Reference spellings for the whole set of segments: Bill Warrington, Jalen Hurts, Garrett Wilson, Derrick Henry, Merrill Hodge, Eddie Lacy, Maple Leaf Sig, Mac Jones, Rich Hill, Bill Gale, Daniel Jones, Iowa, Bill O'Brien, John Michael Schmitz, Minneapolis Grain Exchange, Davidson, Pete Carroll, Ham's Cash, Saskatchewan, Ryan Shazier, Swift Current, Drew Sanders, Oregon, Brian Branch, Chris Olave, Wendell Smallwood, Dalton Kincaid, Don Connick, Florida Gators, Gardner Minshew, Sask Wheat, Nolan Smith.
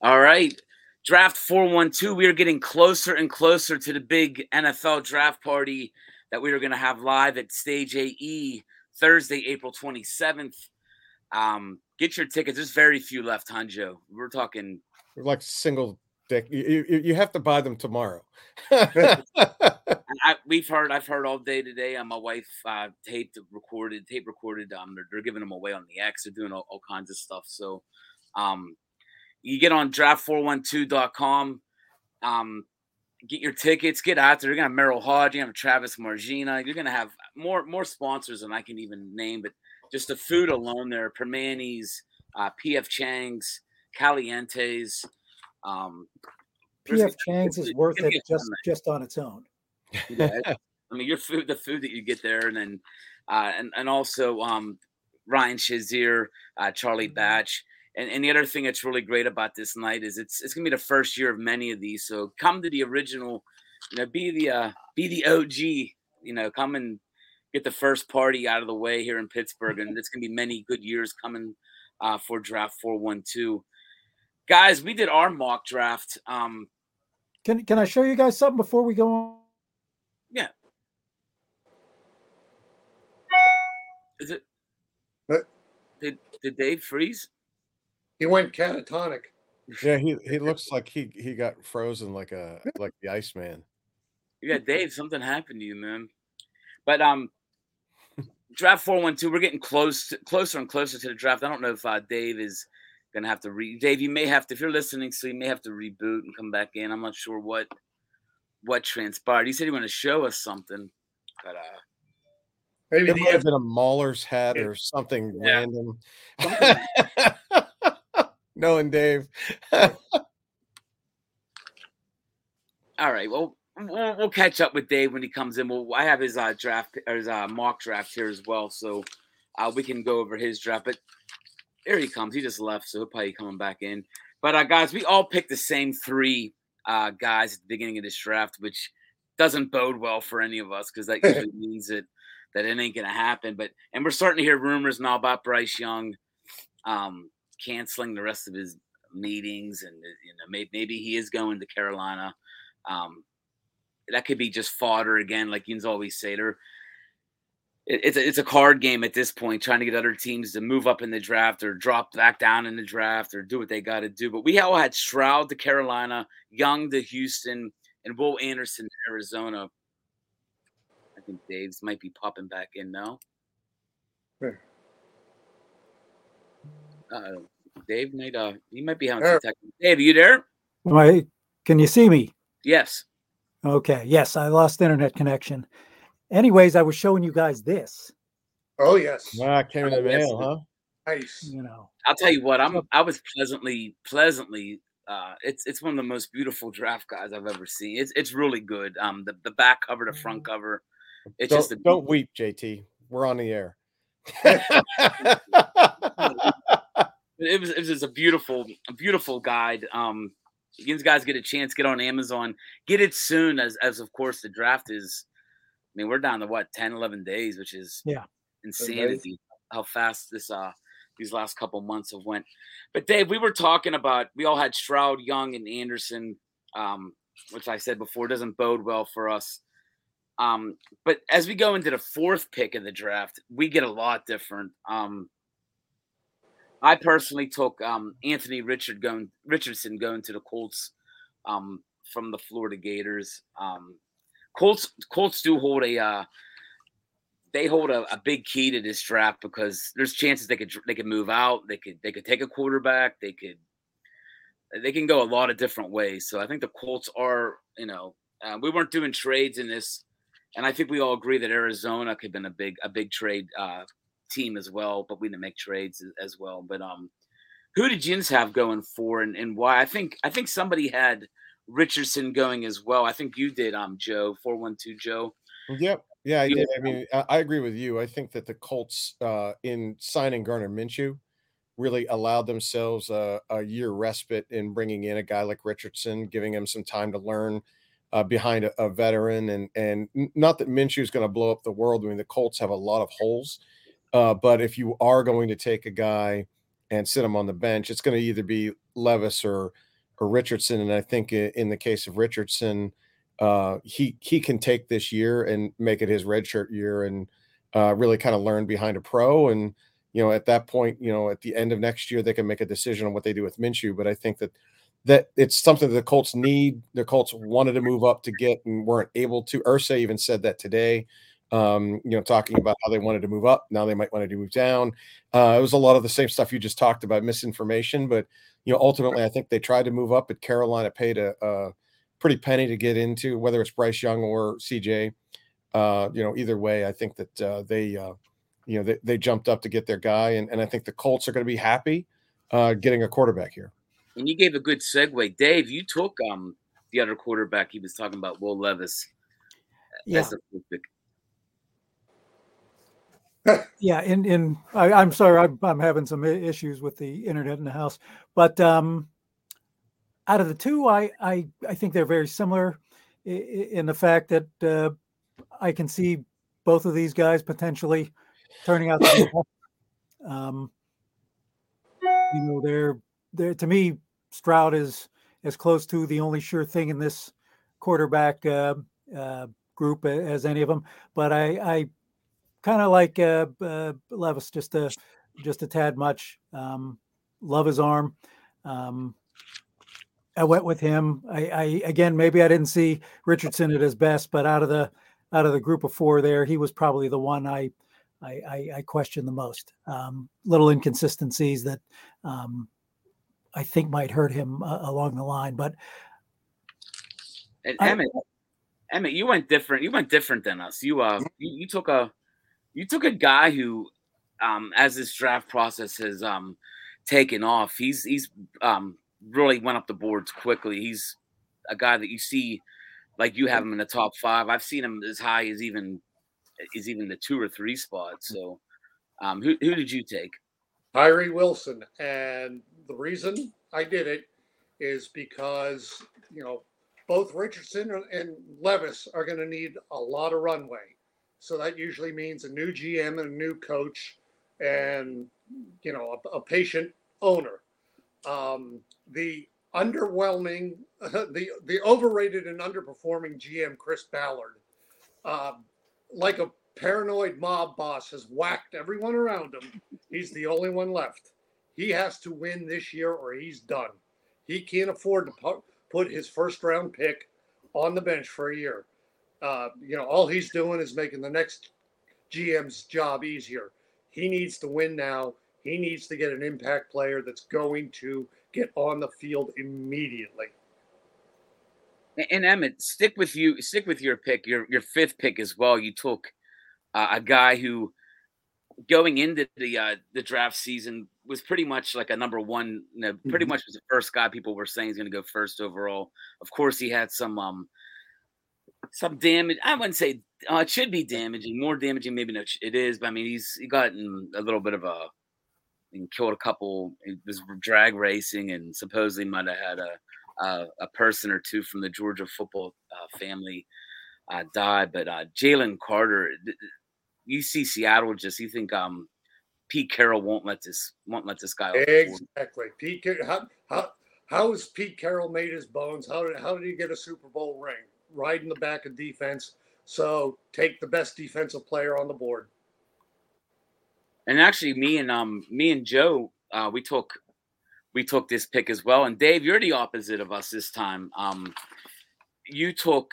All right. Draft 412. We are getting closer and closer to the big NFL draft party that we are going to have live at Stage AE Thursday, April 27th. Get your tickets. There's very few left, Hanjo. We're talking like single dick. You have to buy them tomorrow. I've heard all day today. My wife tape recorded. They're giving them away on the X. They're doing all kinds of stuff. So, you get on draft412.com. Get your tickets. Get out there. You're gonna have Merrill Hodge. You're gonna have Travis Margina. You're gonna have more sponsors than I can even name. But just the food alone there: Permanis, P.F. Chang's, Caliente's. P.F. Chang's is worth it just on its own. Yeah, I mean, the food that you get there, and then and also Ryan Shazier, Charlie Batch, and the other thing that's really great about this night is it's gonna be the first year of many of these. So come to the original, be the OG, come and get the first party out of the way here in Pittsburgh, and it's gonna be many good years coming for Draft 412. Guys, we did our mock draft. Can I show you guys something before we go on? Yeah. Is it? What? Did Dave freeze? He went catatonic. Yeah, he looks like he got frozen like the Iceman. Yeah, Dave, something happened to you, man. But Draft 412, we're getting closer and closer to the draft. I don't know if Dave is gonna have to Dave, you may have to, if you're listening, so you may have to reboot and come back in. I'm not sure what transpired. He said he wanted to show us something, but maybe it might have been a Mahler's hat or something random. Knowing Dave. All right, well, we'll catch up with Dave when he comes in. Well, I have his draft or his mock draft here as well, so we can go over his draft. But there he comes. He just left, so he'll probably be coming back in. But guys, we all picked the same three guys at the beginning of this draft, which doesn't bode well for any of us because that usually means that it ain't gonna happen. But we're starting to hear rumors now about Bryce Young canceling the rest of his meetings, and maybe he is going to Carolina. That could be just fodder again, like you always say. It's a card game at this point, trying to get other teams to move up in the draft or drop back down in the draft or do what they got to do. But we all had Stroud to Carolina, Young to Houston, and Will Anderson to Arizona. I think Dave's might be popping back in now. Sure. Dave might he might be having some technical. Dave, are you there? Can you see me? Yes. Okay. Yes, I lost internet connection. Anyways, I was showing you guys this. Oh yes, wow, it came in the mail, huh? Nice. I'll tell you what, I was pleasantly. It's one of the most beautiful draft guys I've ever seen. It's really good. The back cover, the front cover. It's don't weep, JT. We're on the air. It was just a beautiful guide. You guys get a chance, get on Amazon, get it soon, as of course the draft is. I mean, we're down to 10, 11 days, which is insanity how fast this these last couple months have went. But Dave, we were talking about, we all had Stroud, Young, and Anderson, which I said before doesn't bode well for us. But as we go into the fourth pick of the draft, we get a lot different. I personally took Anthony Richardson going to the Colts from the Florida Gators. Colts do hold a big key to this draft because there's chances they could move out, they could take a quarterback, they can go a lot of different ways. So I think the Colts are, we weren't doing trades in this, and I think we all agree that Arizona could have been a big trade team as well, but we didn't make trades as well. But who did Jins have going for and why? I think somebody had Richardson going as well. I think you did, Joe, 412 Joe. Yep. Yeah, I did. I mean, I agree with you. I think that the Colts, in signing Gardner Minshew, really allowed themselves a year respite in bringing in a guy like Richardson, giving him some time to learn behind a veteran. And not that Minshew is going to blow up the world. I mean, the Colts have a lot of holes. But if you are going to take a guy and sit him on the bench, it's going to either be Levis or – or Richardson. And I think in the case of Richardson, he can take this year and make it his redshirt year and really kind of learn behind a pro. And, you know, at that point, you know, at the end of next year, they can make a decision on what they do with Minshew. But I think that it's something the Colts need. The Colts wanted to move up to get and weren't able to. Irsay even said that today, you know, talking about how they wanted to move up. Now they might want to move down. It was a lot of the same stuff you just talked about, misinformation. But, you know, ultimately, I think they tried to move up, but Carolina paid a pretty penny to get into, whether it's Bryce Young or CJ. You know, either way, I think that they jumped up to get their guy. And I think the Colts are going to be happy getting a quarterback here. And you gave a good segue. Dave, you took the other quarterback. He was talking about Will Levis. Yeah. Yeah, and I'm sorry. I'm having some issues with the internet in the house. But out of the two, I think they're very similar in the fact that I can see both of these guys potentially turning out to be you know, they're to me, Stroud is as close to the only sure thing in this quarterback group as any of them. But I kind of like Levis just a tad much. Love his arm. I went with him. I again, maybe I didn't see Richardson at his best, but out of the group of four there, he was probably the one I question the most. Little inconsistencies that I think might hurt him along the line, but. And Emmett, you went different. You went different than us. You took a guy who, as this draft process has taken off, he's really went up the boards quickly. He's a guy that you see, like you have him in the top five. I've seen him as high as even the 2 or 3 spot. So, who did you take? Tyree Wilson, and the reason I did it is because, you know, both Richardson and Levis are going to need a lot of runway. So that usually means a new GM and a new coach and, you know, a patient owner. The underwhelming, the overrated and underperforming GM, Chris Ballard, like a paranoid mob boss, has whacked everyone around him. He's the only one left. He has to win this year or he's done. He can't afford to put his first round pick on the bench for a year. You know, all he's doing is making the next GM's job easier. He needs to win now. He needs to get an impact player that's going to get on the field immediately. And Emmett, stick with your pick, your fifth pick as well. You took a guy who, going into the draft season, was pretty much like a number one. You know, pretty much was the first guy people were saying is going to go first overall. Of course, he had some damage. I wouldn't say it should be damaging, more damaging maybe than it is. But I mean, he got in a little bit of a and killed a couple. It was drag racing and supposedly might have had a person or two from the Georgia football family died. But Jalen Carter, you see Seattle just, you think Pete Carroll won't let this guy. Exactly. Pete, how has Pete Carroll made his bones? How did he get a Super Bowl ring? Right in the back of defense. So take the best defensive player on the board. And actually, me and Joe, we took this pick as well. And Dave, you're the opposite of us this time. You took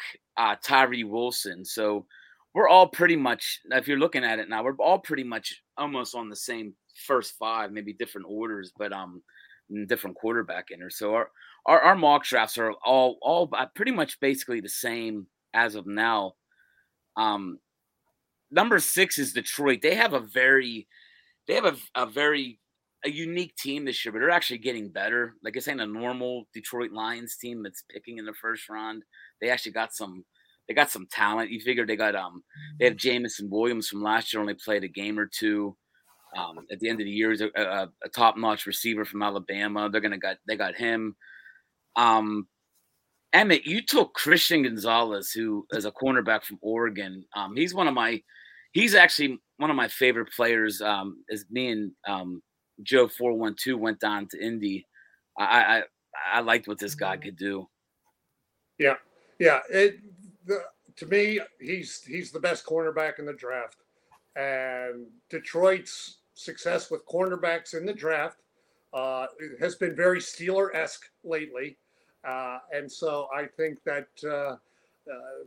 Tyree Wilson. So we're all pretty much, if you're looking at it now, we're all pretty much almost on the same first five, maybe different orders, but different quarterback in there. So our mock drafts are all pretty much basically the same as of now. Number 6 is Detroit. They have a very unique team this year, but they're actually getting better. Like, this ain't a normal Detroit Lions team that's picking in the first round. They actually got some talent. You figure they have Jameson Williams from last year, only played a game or two. At the end of the year, is a top-notch receiver from Alabama. They got him. Emmett, you took Christian Gonzalez, who is a cornerback from Oregon. He's actually one of my favorite players. As me and Joe 412 went down to Indy, I I liked what this guy could do. Yeah. Yeah. To me, he's the best cornerback in the draft. And Detroit's success with cornerbacks in the draft has been very Steeler-esque lately. And so I think that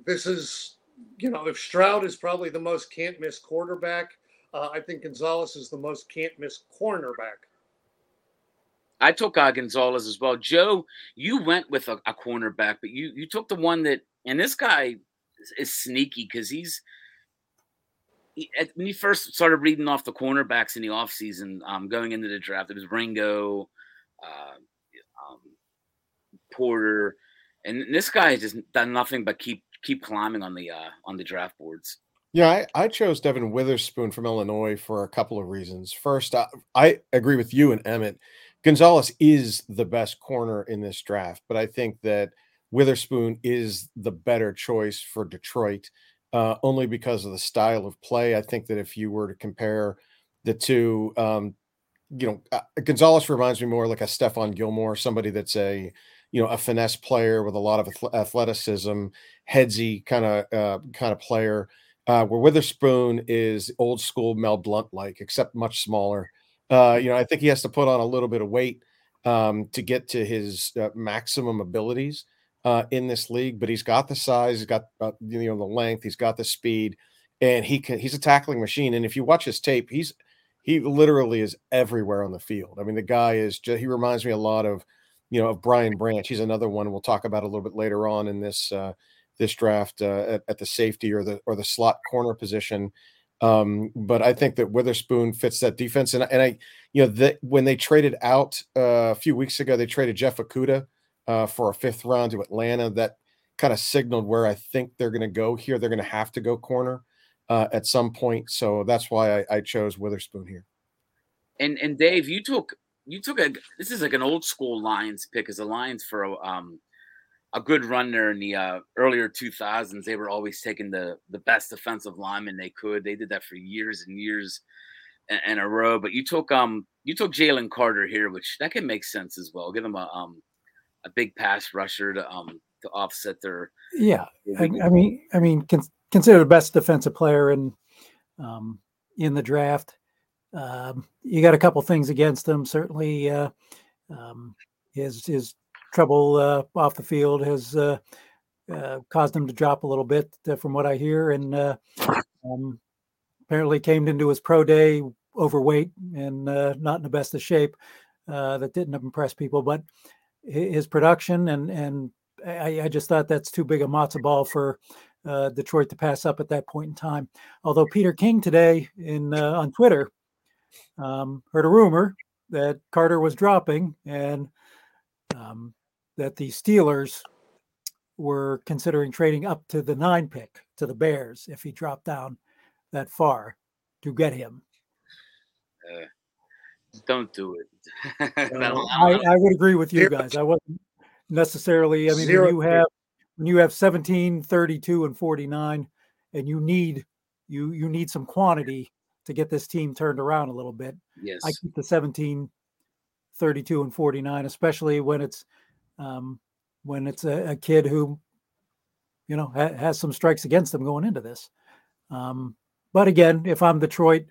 this is, you know, if Stroud is probably the most can't-miss quarterback, I think Gonzalez is the most can't-miss cornerback. I took Gonzalez as well. Joe, you went with a cornerback, but you took the one that – and this guy is sneaky because when you first started reading off the cornerbacks in the offseason going into the draft, it was Ringo, Porter, and this guy has just done nothing but keep climbing on the draft boards. Yeah, I chose Devon Witherspoon from Illinois for a couple of reasons. First, I agree with you and Emmett. Gonzalez is the best corner in this draft, but I think that Witherspoon is the better choice for Detroit only because of the style of play. I think that if you were to compare the two, Gonzalez reminds me more like a Stephon Gilmore, somebody that's a finesse player with a lot of athleticism, headsy kind of player, where Witherspoon is old school Mel Blount-like, except much smaller. I think he has to put on a little bit of weight to get to his maximum abilities in this league, but he's got the size, he's got the length, he's got the speed, and he's a tackling machine. And if you watch his tape, he literally is everywhere on the field. I mean, the guy is just, he reminds me a lot of Brian Branch. He's another one we'll talk about a little bit later on in this draft at the safety or the slot corner position. But I think that Witherspoon fits that defense. And I, when they traded out a few weeks ago, they traded Jeff Okudah for a fifth round to Atlanta. That kind of signaled where I think they're going to go here. They're going to have to go corner at some point. So that's why I chose Witherspoon here. And Dave, you took this is like an old school Lions pick, as the Lions for a good run there in the earlier 2000s. They were always taking the best defensive lineman they could. They did that for years and years in a row. But you took Jalen Carter here, which that can make sense as well. Give them a big pass rusher to offset their. Yeah, consider the best defensive player in the draft. You got a couple things against him. Certainly, his trouble off the field has caused him to drop a little bit, from what I hear, and apparently came into his pro day overweight and not in the best of shape. That didn't impress people, but his production and I just thought that's too big a matzo ball for Detroit to pass up at that point in time. Although Peter King today on Twitter. Heard a rumor that Carter was dropping and that the Steelers were considering trading up to the 9 pick to the Bears if he dropped down that far to get him. Don't do it. I would agree with you guys. I wasn't necessarily. I mean, when you have 17, 32, and 49, and you need some quantity to get this team turned around a little bit. Yes. I keep the 17, 32, and 49, especially when it's a kid who, has some strikes against them going into this. But again, if I'm Detroit,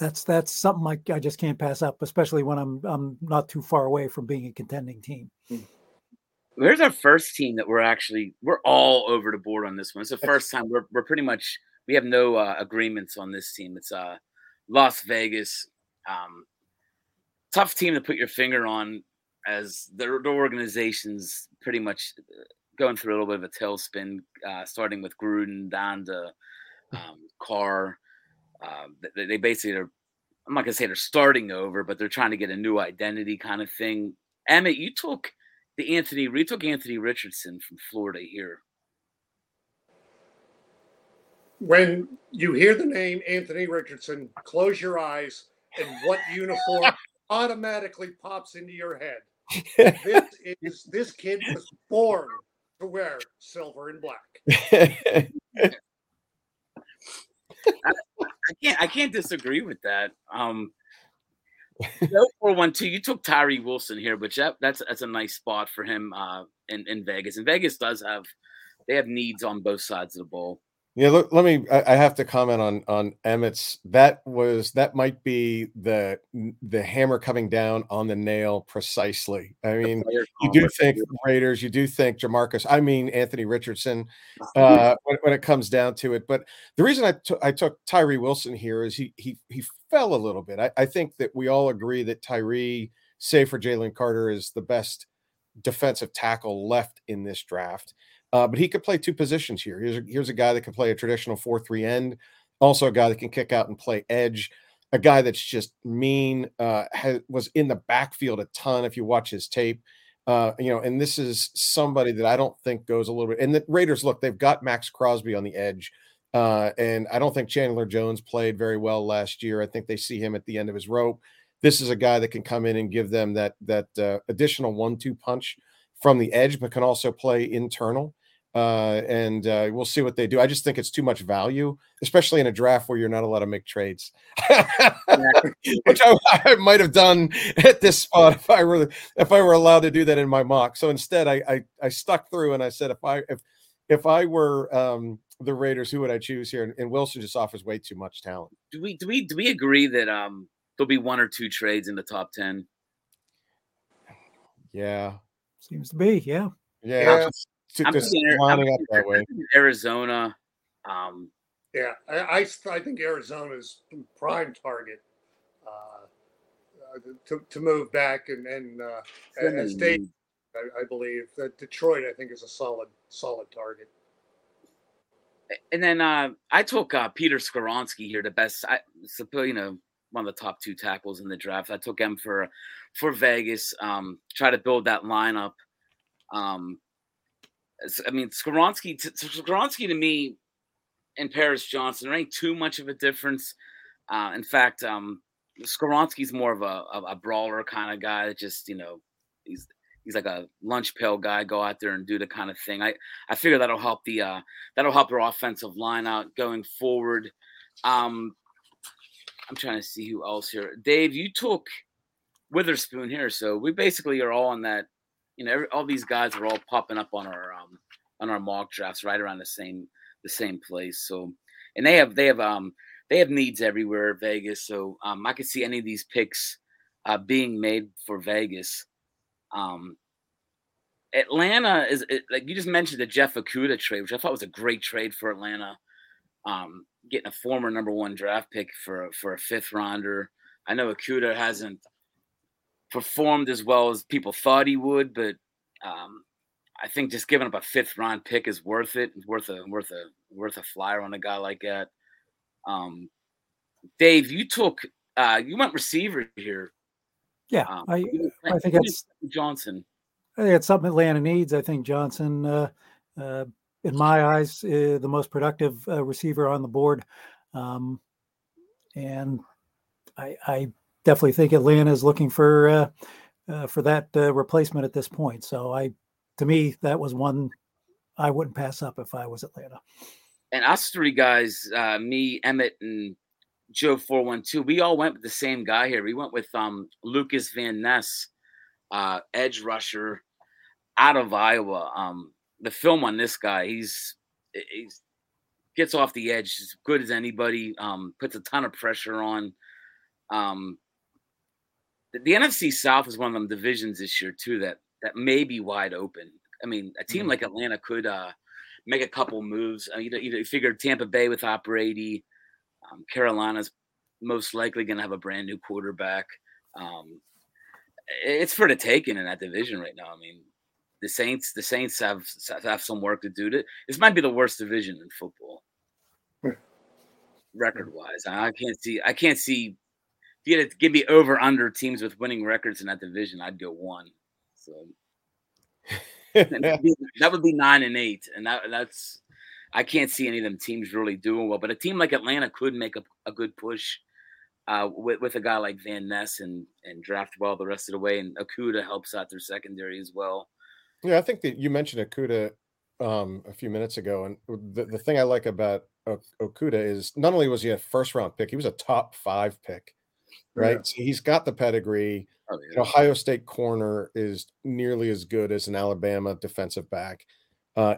that's something I just can't pass up, especially when I'm not too far away from being a contending team. There's our first team that we're all over the board on this one. It's the first time we're pretty much, we have no agreements on this team. It's Las Vegas. Tough team to put your finger on, as their organization's pretty much going through a little bit of a tailspin, starting with Gruden, down to Carr. They basically are, I'm not going to say they're starting over, but they're trying to get a new identity kind of thing. Emmett, you took Anthony Richardson from Florida here. When you hear the name Anthony Richardson, close your eyes, and what uniform automatically pops into your head? This kid was born to wear silver and black. I can't disagree with that. 412, you took Tyree Wilson here, but Jeff, that's a nice spot for him in Vegas. And Vegas does have – they have needs on both sides of the ball. Yeah, look, let me – I have to comment on Emmett's. That might be the hammer coming down on the nail precisely. I mean, you do think Raiders, you do think Anthony Richardson when it comes down to it. But the reason I took Tyree Wilson here is he fell a little bit. I think that we all agree that Tyree, save for Jalen Carter, is the best defensive tackle left in this draft. But he could play two positions here. Here's a guy that can play a traditional 4-3 end, also a guy that can kick out and play edge, a guy that's just mean, was in the backfield a ton if you watch his tape. And this is somebody that I don't think goes a little bit. And the Raiders, look, they've got Max Crosby on the edge, and I don't think Chandler Jones played very well last year. I think they see him at the end of his rope. This is a guy that can come in and give them that additional 1-2 punch from the edge, but can also play internal. And we'll see what they do. I just think it's too much value, especially in a draft where you're not allowed to make trades, which I might have done at this spot if I were allowed to do that in my mock. So instead, I stuck through and I said, if I were the Raiders, who would I choose here? And Wilson just offers way too much talent. Do we agree that there'll be one or two trades in the top 10? Yeah. Seems to be, yeah. Yeah. Arizona. Yeah, I think Arizona's prime target to move back and stay. I believe that Detroit, I think, is a solid target. And then I took Peter Skoronski here, the best. I suppose one of the top two tackles in the draft. I took him for Vegas, try to build that lineup. Skoronski to me and Paris Johnson, there ain't too much of a difference. In fact, Skoronski's more of a brawler kind of guy that just, he's like a lunch pail guy, go out there and do the kind of thing. I figure that'll help their offensive line out going forward. I'm trying to see who else here. Dave, you took Witherspoon here, so we basically are all on that. All these guys are all popping up on our mock drafts right around the same place. So, and they have needs everywhere at Vegas. So I could see any of these picks being made for Vegas. Atlanta is like you just mentioned the Jeff Okudah trade, which I thought was a great trade for Atlanta. Getting a former number one draft pick for a fifth rounder. I know Okudah hasn't performed as well as people thought he would, but I think just giving up a fifth round pick is worth it. It's worth a flyer on a guy like that. Dave, you took you went receiver here. Yeah, I think it's Johnson. I think it's something Atlanta needs. I think Johnson, in my eyes, is the most productive receiver on the board. And I definitely think Atlanta is looking for that replacement at this point. So to me, that was one I wouldn't pass up if I was Atlanta. And us three guys, me, Emmett, and Joe 412, we all went with the same guy here. We went with Lucas Van Ness, edge rusher out of Iowa. The film on this guy, he's gets off the edge as good as anybody, puts a ton of pressure on. The NFC South is one of them divisions this year too that may be wide open. I mean, a team like Atlanta could make a couple moves. You figure Tampa Bay without Brady, Carolina's most likely going to have a brand new quarterback. It's for the taking in that division right now. I mean, the Saints have some work to do. This might be the worst division in football, record wise. I can't see. You had to give me over under teams with winning records in that division. I'd go one. So that would be 9-8, and that's I can't see any of them teams really doing well. But a team like Atlanta could make a good push with a guy like Van Ness and draft well the rest of the way. And Okudah helps out their secondary as well. Yeah, I think that you mentioned Okudah a few minutes ago, and the thing I like about Okudah is not only was he a first round pick, he was a top 5 pick. right? Yeah. So he's got the pedigree. Oh, yeah. An Ohio State corner is nearly as good as an Alabama defensive back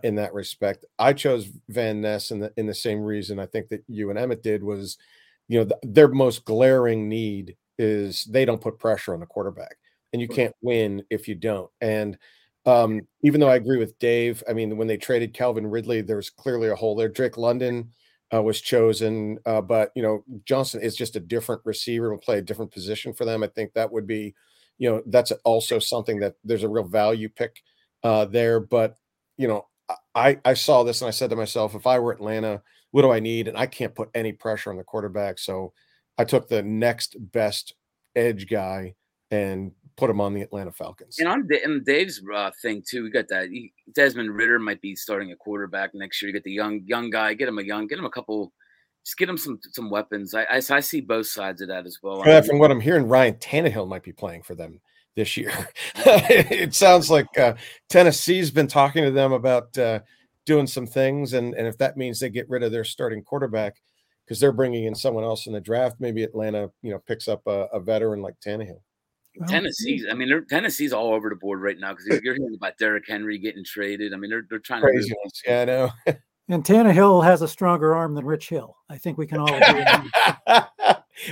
in that respect. I chose Van Ness in the same reason I think that you and Emmett did was, you know, their most glaring need is they don't put pressure on the quarterback, and you can't win if you don't. And even though I agree with Dave, I mean, when they traded Calvin Ridley, there was clearly a hole there. Drake London was chosen, but, you know, Johnson is just a different receiver, will play a different position for them. I think that would be, you know, that's also something that there's a real value pick there. But, you know, I saw this and I said to myself, if I were Atlanta, what do I need? And I can't put any pressure on the quarterback. So I took the next best edge guy and put him on the Atlanta Falcons. And on Dave's thing too, we got that Desmond Ridder might be starting a quarterback next year. You get the young guy, get him a couple, just get him some weapons. I see both sides of that as well. Yeah, from what I'm hearing, Ryan Tannehill might be playing for them this year. It sounds like Tennessee's been talking to them about doing some things, and if that means they get rid of their starting quarterback because they're bringing in someone else in the draft, maybe Atlanta, you know, picks up a veteran like Tannehill. Tennessee's all over the board right now because you're hearing about Derrick Henry getting traded. I mean, they're trying crazy to – ones. Yeah, I know. And Tannehill has a stronger arm than Rich Hill. I think we can all agree.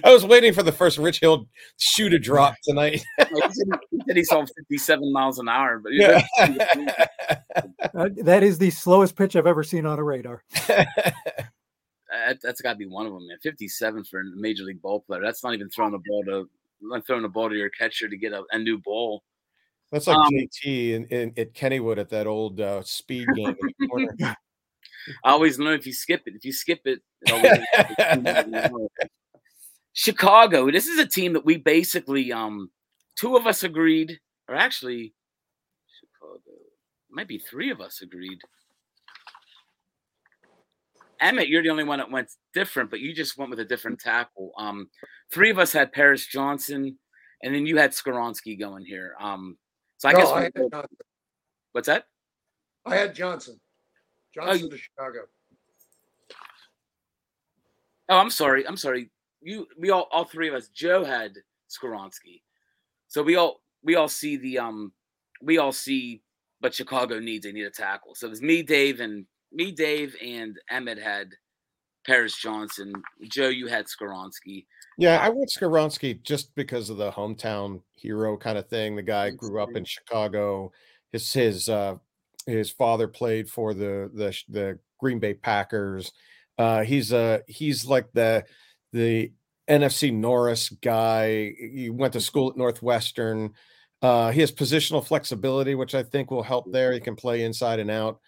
I was waiting for the first Rich Hill shoe to drop tonight. He said he saw 57 miles an hour. But yeah. That is the slowest pitch I've ever seen on a radar. That's got to be one of them, man. 57 for a major league ball player. That's not even throwing the ball to – throwing a ball to your catcher to get a new ball. That's like JT at Kennywood at that old speed game. In the corner. I always learn if you skip it. If you skip it, Chicago. This is a team that we basically, two of us agreed, or actually, Chicago. Might be three of us agreed. Emmett, you're the only one that went different, but you just went with a different tackle. Three of us had Paris Johnson, and then you had Skoronski going here. So I guess I had Johnson. What's that? I had Johnson. Johnson to Chicago. Oh, I'm sorry. We all three of us. Joe had Skoronski. So we all see the but Chicago needs a tackle. So it was me, Dave, and Emmett had Paris Johnson. Joe, you had Skoronski. Yeah, I went Skoronski just because of the hometown hero kind of thing. The guy grew up in Chicago. His father played for the Green Bay Packers. He's like the NFC Norris guy. He went to school at Northwestern. He has positional flexibility, which I think will help there. He can play inside and out.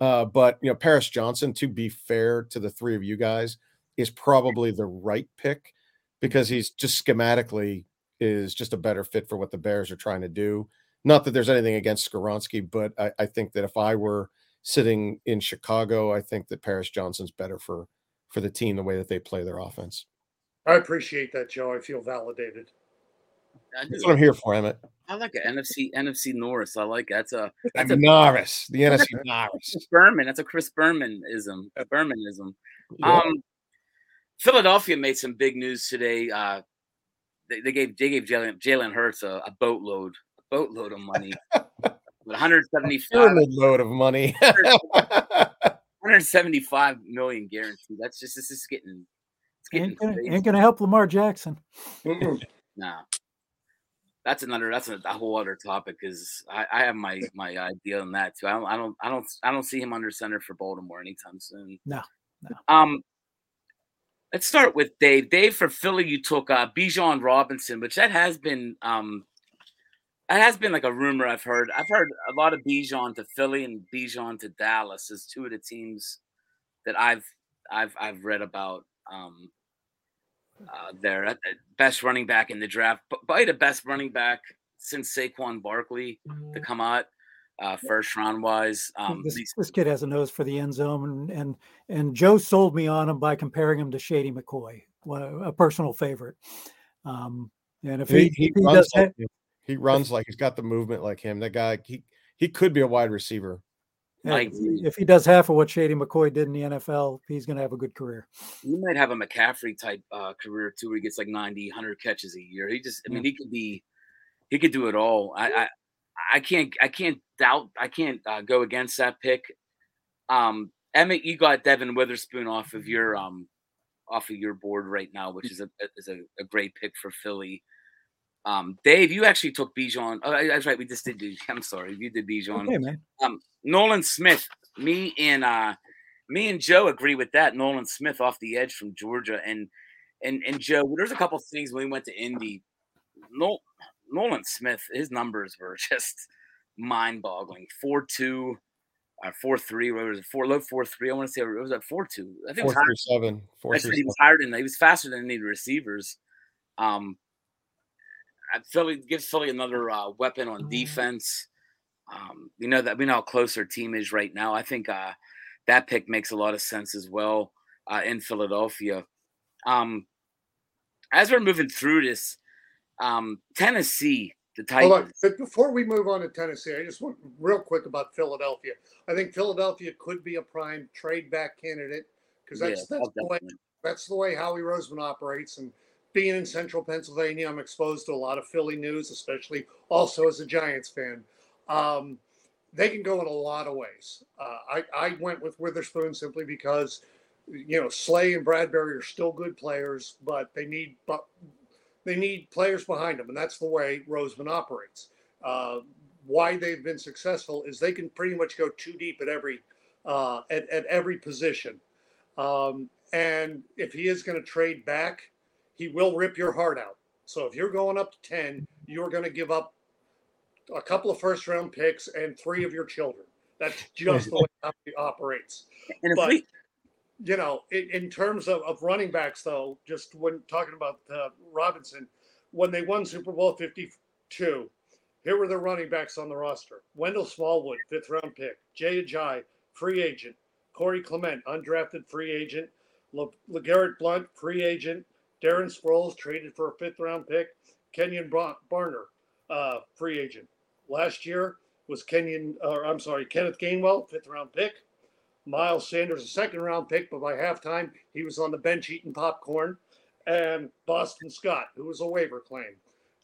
But, you know, Paris Johnson, to be fair to the three of you guys, is probably the right pick because he's just schematically is just a better fit for what the Bears are trying to do. Not that there's anything against Skoronski, but I think that if I were sitting in Chicago, I think that Paris Johnson's better for the team, the way that they play their offense. I appreciate that, Joe. I feel validated. That's what I'm here for, Emmett. I like it. NFC Norris. I like it. That's a Norris. The NFC Norris. Berman. That's a Chris Bermanism. Yeah. Philadelphia made some big news today. They gave Jalen Hurts a boatload of money. 175 load of money. $175 million guaranteed. That's just this is getting. Ain't gonna help Lamar Jackson. Nah. That's a whole other topic because I have my idea on that too. I don't see him under center for Baltimore anytime soon. No. Let's start with Dave. Dave, for Philly, you took Bijan Robinson, which that has been like a rumor I've heard. I've heard a lot of Bijan to Philly and Bijan to Dallas as two of the teams that I've read about. Their best running back in the draft, but probably the best running back since Saquon Barkley to come out first round wise. This kid has a nose for the end zone, and Joe sold me on him by comparing him to Shady McCoy, a personal favorite. And if he runs does that, he runs like he's got the movement like him. That guy, he could be a wide receiver. Like, if he does half of what Shady McCoy did in the NFL, he's going to have a good career. He might have a McCaffrey type career too, where he gets like 90, 100 catches a year. He just, I mean, he could do it all. I can't go against that pick. Emmett, you got Devon Witherspoon off of your board right now, which is a great pick for Philly. Dave, you actually took Bijan. Oh, that's right. We just did. I'm sorry, you did Bijan. Okay, man. Nolan Smith. Me and Joe agree with that. Nolan Smith off the edge from Georgia, and Joe. There's a couple things when we went to Indy. Nolan Smith, his numbers were just mind-boggling. 4.2, 4.3. Where was it? Low 4.3. I want to say it was at 4.2. I think 4.37. 4.37. He was higher than that. He was faster than any of the receivers. Gives Philly another weapon on defense. We know how close their team is right now. I think that pick makes a lot of sense as well in Philadelphia. As we're moving through this, Tennessee, the Titans. Hold on. But before we move on to Tennessee, I just want real quick about Philadelphia. I think Philadelphia could be a prime trade back candidate because that's the way Howie Roseman operates. And being in central Pennsylvania, I'm exposed to a lot of Philly news, especially also as a Giants fan. They can go in a lot of ways. I went with Witherspoon simply because, Slay and Bradbury are still good players, but they need players behind them, and that's the way Roseman operates. Why they've been successful is they can pretty much go too deep at every position. And if he is going to trade back, he will rip your heart out. So if you're going up to 10, you're going to give up a couple of first-round picks and 3 of your children. That's just the way he operates. In terms of running backs, though, just when talking about Robinson, when they won Super Bowl 52, here were their running backs on the roster. Wendell Smallwood, 5th-round pick. Jay Ajayi, free agent. Corey Clement, undrafted free agent. LeGarrette Blount, free agent. Darren Sproles, traded for a 5th-round pick. Kenyon Barner, free agent. Last year was Kenneth Gainwell, 5th-round pick. Miles Sanders, a 2nd-round pick, but by halftime, he was on the bench eating popcorn. And Boston Scott, who was a waiver claim.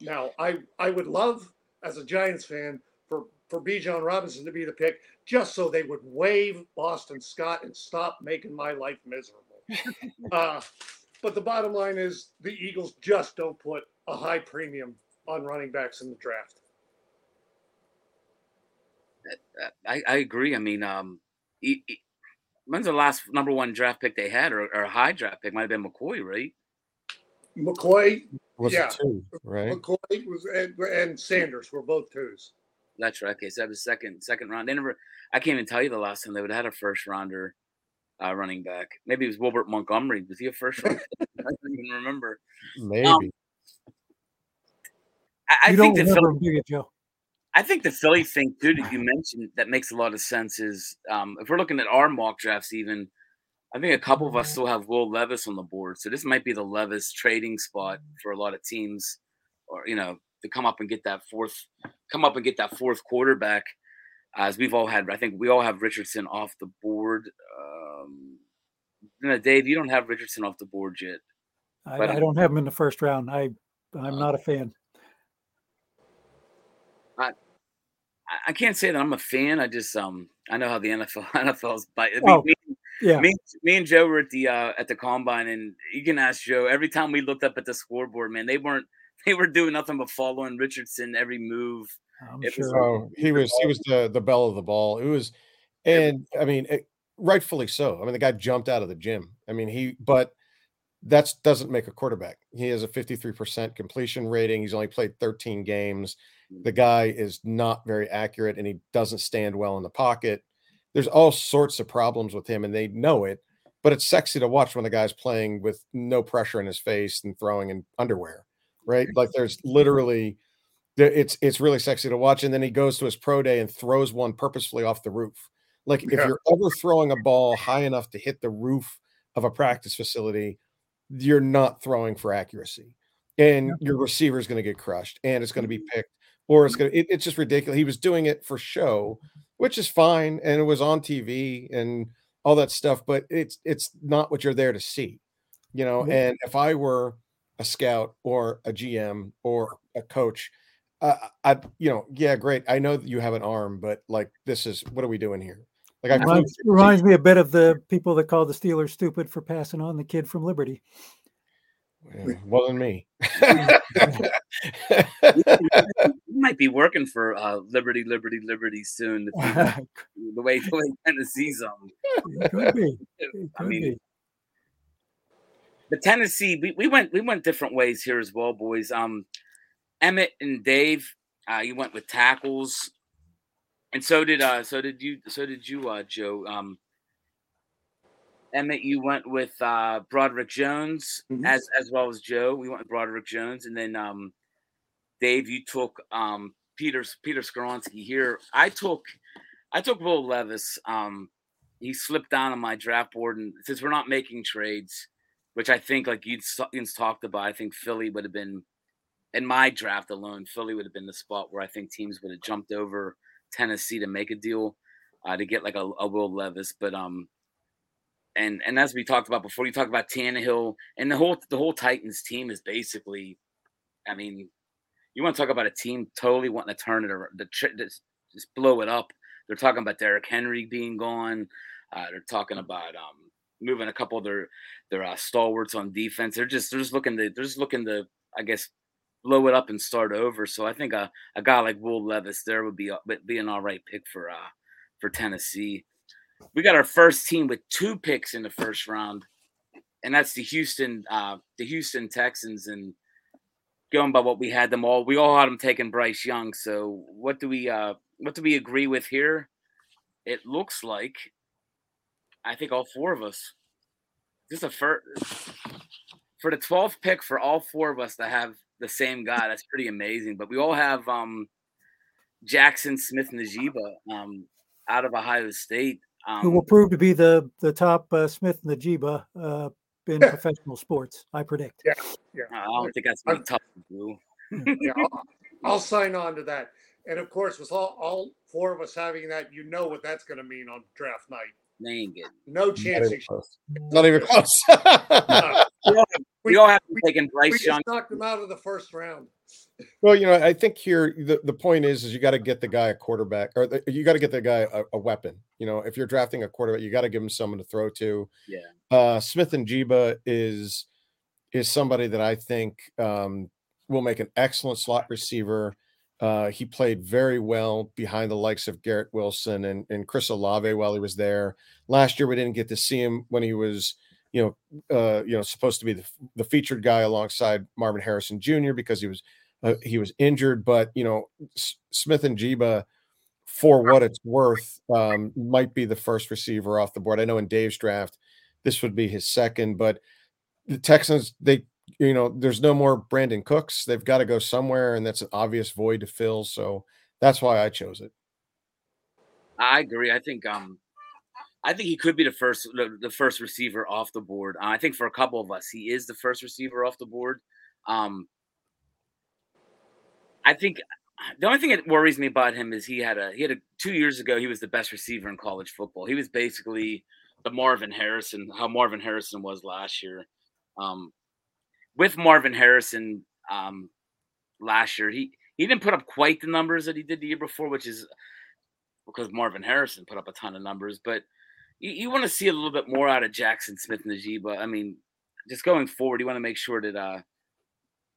Now, I would love, as a Giants fan, for Bijan Robinson to be the pick, just so they would waive Boston Scott and stop making my life miserable. But the bottom line is the Eagles just don't put a high premium on running backs in the draft. I agree. I mean, when's the last number 1 draft pick they had, or a high draft pick? Might have been McCoy, right? McCoy was 2, right? McCoy was and Sanders were both 2s. That's right. Okay, so that was second round. They never. I can't even tell you the last time they would have had a first rounder running back. Maybe it was Wilbert Montgomery. Was he a first rounder? I don't even remember. Maybe. I think the Philly thing, too, that you mentioned that makes a lot of sense is if we're looking at our mock drafts even, I think a couple of us still have Will Levis on the board. So this might be the Levis trading spot for a lot of teams or, to come up and get that fourth quarterback as we've all had. I think we all have Richardson off the board. Dave, you don't have Richardson off the board yet. I don't have him in the first round. I'm not a fan. I can't say that I'm a fan. I just I know how the NFL's bite. Me and Joe were at the combine, and you can ask Joe. Every time we looked up at the scoreboard, man, they were doing nothing but following Richardson every move. He was the belle of the ball. It was, and I mean, rightfully so. I mean, the guy jumped out of the gym. I mean, that doesn't make a quarterback. He has a 53% completion rating. He's only played 13 games. The guy is not very accurate, and he doesn't stand well in the pocket. There's all sorts of problems with him, and they know it, but it's sexy to watch when the guy's playing with no pressure in his face and throwing in underwear, right? Like there's literally – it's really sexy to watch, and then he goes to his pro day and throws one purposefully off the roof. Like if you're ever throwing a ball high enough to hit the roof of a practice facility – you're not throwing for accuracy. and your receiver is going to get crushed and it's going to be picked, or it's going to, it's just ridiculous. He was doing it for show, which is fine. And it was on TV and all that stuff, but it's not what you're there to see, you know? Mm-hmm. And if I were a scout or a GM or a coach, I, you know, yeah, great. I know that you have an arm, but like, this is, what are we doing here? Like, I reminds me a bit of the people that called the Steelers stupid for passing on the kid from Liberty. Yeah, well, and me. You might be working for Liberty soon. The way Tennessee's on. I mean, but Tennessee, we went different ways here as well, boys. Emmett and Dave, you went with tackles, and so did you, Joe. Emmett, you went with Broderick Jones, mm-hmm. as well as Joe. We went with Broderick Jones, and then Dave, you took Peter Skoronski here. I took Will Levis. He slipped down on my draft board, and since we're not making trades, which I think, like you talked about, I think Philly would have been, in my draft alone, Philly would have been the spot where I think teams would have jumped over Tennessee to make a deal to get like a Will Levis, but And as we talked about before, you talked about Tannehill and the whole Titans team is basically, I mean, you want to talk about a team totally wanting to turn it around, just blow it up. They're talking about Derrick Henry being gone. They're talking about moving a couple of their stalwarts on defense. They're just looking to I guess blow it up and start over. So I think a guy like Will Levis there would be an all right pick for Tennessee. We got our first team with 2 picks in the first round, and that's the Houston Texans. And going by what we had them all, we all had them taking Bryce Young. So what do we agree with here? It looks like I think all 4 of us. This is a first for the 12th pick for all 4 of us to have the same guy. That's pretty amazing. But we all have Jackson Smith-Najiba out of Ohio State. Who will prove to be the top Smith Najiba in professional sports, I predict. Yeah. I don't think that's really tough to do. Yeah, I'll sign on to that. And, of course, with all 4 of us having that, you know what that's going to mean on draft night. No chance. Not even close. No. We all have to take in Bryce Young. We just knocked him out of the first round. Well, you know, I think here the point is you got to get the guy a quarterback, or you got to get the guy a weapon. You know, if you're drafting a quarterback, you got to give him someone to throw to. Yeah. Smith and Jiba is somebody that I think will make an excellent slot receiver. He played very well behind the likes of Garrett Wilson and Chris Olave while he was there. Last year, we didn't get to see him when he was, supposed to be the featured guy alongside Marvin Harrison Jr. because he was injured. But you know, Smith and Jiba, for what it's worth, might be the first receiver off the board. I know in Dave's draft, this would be his second, but the Texans, there's no more Brandon Cooks. They've got to go somewhere, and that's an obvious void to fill. So that's why I chose it. I agree. I think he could be the first receiver off the board. I think for a couple of us, he is the first receiver off the board. I think the only thing that worries me about him is he had 2 years ago, he was the best receiver in college football. He was basically the Marvin Harrison, how Marvin Harrison was last year. With Marvin Harrison last year, he didn't put up quite the numbers that he did the year before, which is because Marvin Harrison put up a ton of numbers. But you want to see a little bit more out of Jackson Smith-Najiba. I mean, just going forward, you want to make sure that,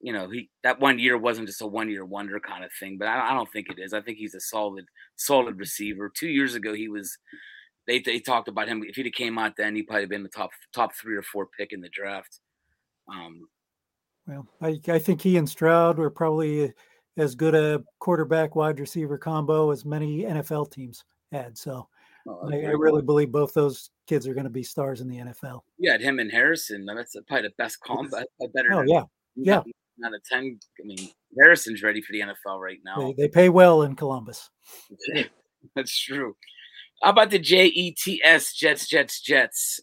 that 1 year wasn't just a one-year wonder kind of thing. But I don't think it is. I think he's a solid receiver. 2 years ago, he was – they talked about him. If he'd have came out then, he'd probably been the top 3 or 4 pick in the draft. Well, I think he and Stroud were probably as good a quarterback wide receiver combo as many NFL teams had. So I really believe both those kids are going to be stars in the NFL. Yeah, him and Harrison. That's probably the best combo. Not a 10. I mean, Harrison's ready for the NFL right now. They pay well in Columbus. That's true. How about the Jets? Jets.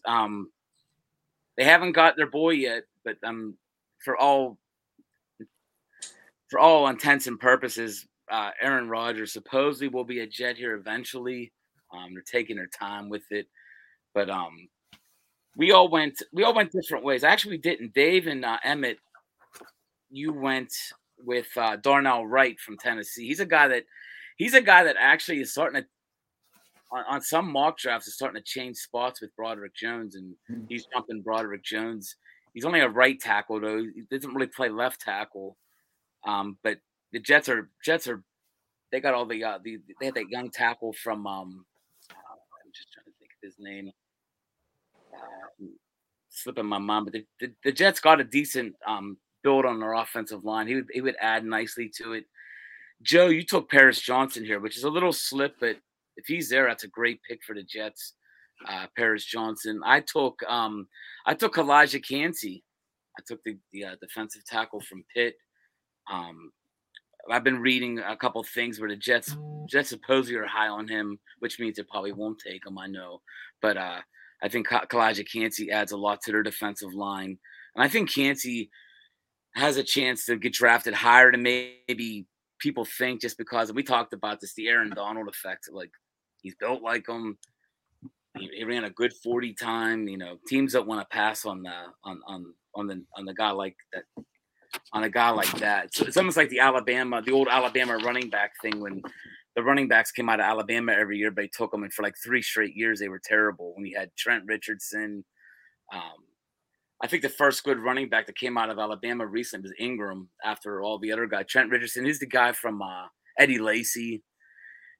They haven't got their boy yet, but for all for all intents and purposes, Aaron Rodgers supposedly will be a Jet here eventually. They're taking their time with it, but we all went different ways. Actually, we didn't. Dave and Emmett, you went with Darnell Wright from Tennessee. He's a guy that actually is starting to, on some mock drafts, is starting to change spots with Broderick Jones, and he's jumping Broderick Jones. He's only a right tackle, though. He doesn't really play left tackle. But the Jets are. They got all the they had that young tackle from. I'm just trying to think of his name. Slipping my mind, but the Jets got a decent build on their offensive line. He would add nicely to it. Joe, you took Paris Johnson here, which is a little slip, but if he's there, that's a great pick for the Jets. Paris Johnson. I took Kalijah Cansey. I took the defensive tackle from Pitt. I've been reading a couple things where the Jets supposedly are high on him, which means they probably won't take him. I know, but I think Kalijah Cansey adds a lot to their defensive line, and I think Cansey has a chance to get drafted higher than maybe people think, just because we talked about this, the Aaron Donald effect. Like, he's built like him. He ran a good 40 time. You know, teams don't want to pass on the guy like that. On a guy like that, so it's almost like the old Alabama running back thing when the running backs came out of Alabama every year, but they took them, and for like 3 straight years they were terrible. When you had Trent Richardson, I think the first good running back that came out of Alabama recently was Ingram. After all the other guy, Trent Richardson is the guy from Eddie Lacy.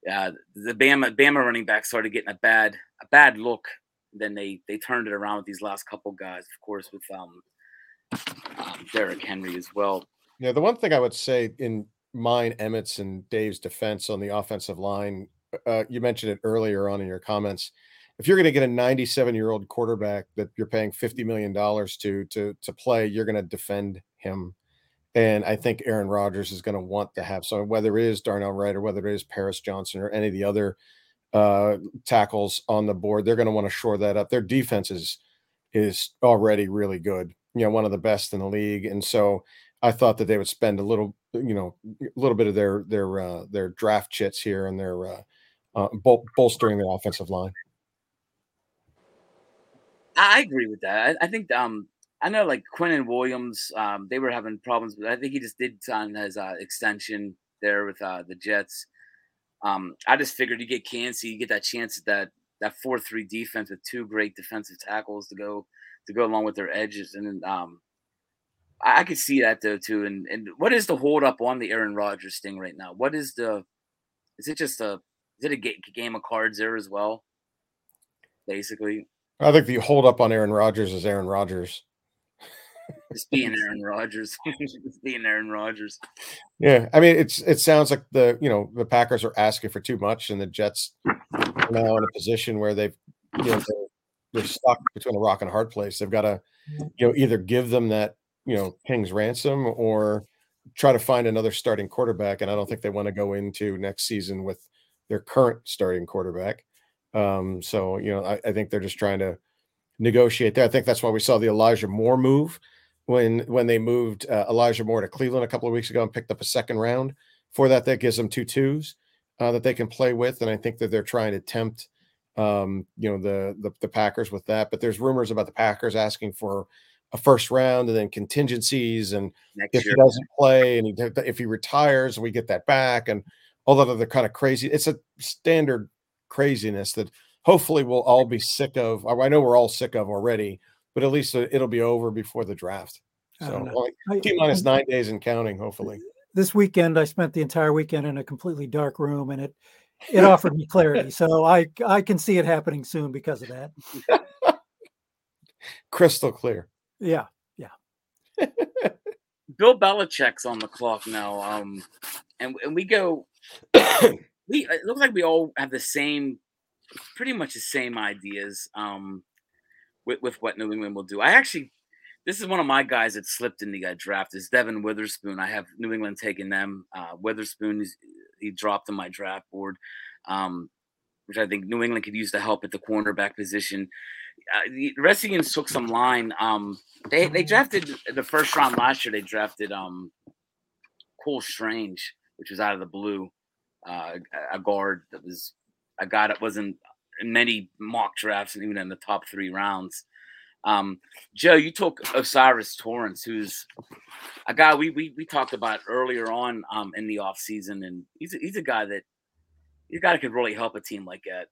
The Bama running back started getting a bad look. Then they turned it around with these last couple guys, of course, with Derrick Henry as well. Yeah, the one thing I would say in mine, Emmett's, and Dave's defense on the offensive line, you mentioned it earlier on in your comments. If you're going to get a 97-year-old quarterback that you're paying $50 million to play, you're going to defend him. And I think Aaron Rodgers is going to want to have, so whether it is Darnell Wright or whether it is Paris Johnson or any of the other tackles on the board, they're going to want to shore that up. Their defense is already really good. You know, one of the best in the league. And so I thought that they would spend a little bit of their draft chits here and their bolstering their offensive line. I agree with that. I think I know, like, Quinnen Williams, they were having problems, but I think he just did sign his extension there with the Jets. I just figured you get Cansey, you get that chance at that 4-3 defense with 2 great defensive tackles to go along with their edges. And then I could see that, though, too. And what is the hold up on the Aaron Rodgers thing right now? What is is it a game of cards there as well? Basically, I think the hold up on Aaron Rodgers is Aaron Rodgers. Just being Aaron Rodgers. Just being Aaron Rodgers. Yeah. I mean, it sounds like the Packers are asking for too much, and the Jets are now in a position where they're stuck between a rock and a hard place. They've got to, either give them that, king's ransom or try to find another starting quarterback. And I don't think they want to go into next season with their current starting quarterback. So, I think they're just trying to negotiate there. I think that's why we saw the Elijah Moore move when they moved Elijah Moore to Cleveland a couple of weeks ago and picked up a second round for that. That gives them 2 twos that they can play with. And I think that they're trying to tempt the Packers with that, but there's rumors about the Packers asking for a first round and then contingencies. And next if year. He doesn't play and if he retires, we get that back and all that other kind of crazy. It's a standard craziness that hopefully we'll all be sick of. I know we're all sick of already, but at least it'll be over before the draft. So T minus 9 days and counting. Hopefully this weekend, I spent the entire weekend in a completely dark room, and it offered me clarity, so I can see it happening soon because of that. Crystal clear. Yeah. Bill Belichick's on the clock now, and we go. It looks like we all have pretty much the same ideas with what New England will do. This is one of my guys that slipped in the draft is Devon Witherspoon. I have New England taking them. Witherspoon is. He dropped on my draft board, which I think New England could use to help at the cornerback position. The Redskins took some line. They drafted the first round last year. They drafted Cole Strange, which was out of the blue, a guard that was a guy that wasn't in many mock drafts and even in the top three rounds. Joe, you talk Osiris Torrance, who's a guy we talked about earlier on in the offseason, and he's a guy that could really help a team like that.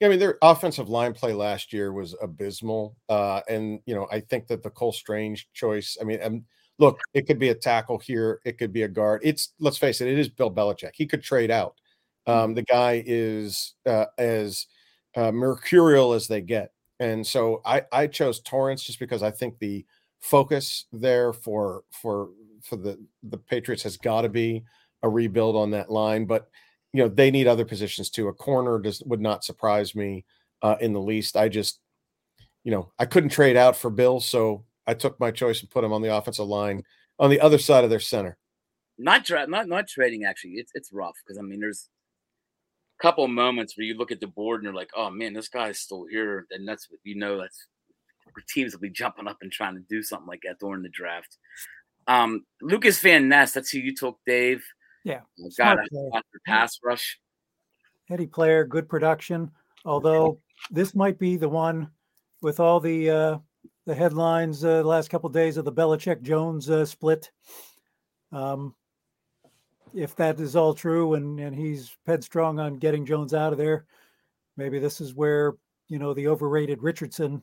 Yeah, I mean, their offensive line play last year was abysmal. And, you know, I think that the Cole Strange choice, I mean, look, it could be a tackle here. It could be a guard. Let's face it, it is Bill Belichick. He could trade out. The guy is as mercurial as they get. And so I chose Torrance just because I think the focus there for the Patriots has got to be a rebuild on that line. But, you know, they need other positions too. A corner would not surprise me in the least. I just, you know, I couldn't trade out for Bill, so I took my choice and put him on the offensive line on the other side of their center. Not trading, actually. It's rough because, I mean, there's a couple moments where you look at the board and you're like, oh, man, this guy's still here. And that's what you know. That's teams will be jumping up and trying to do something like that during the draft. Lucas Van Ness, that's who you took, Dave. Yeah. Got a pass rush. Eddie player, good production. Although this might be the one with all the headlines the last couple of days of the Belichick-Jones split. If that is all true and he's headstrong on getting Jones out of there, maybe this is where, you know, the overrated Richardson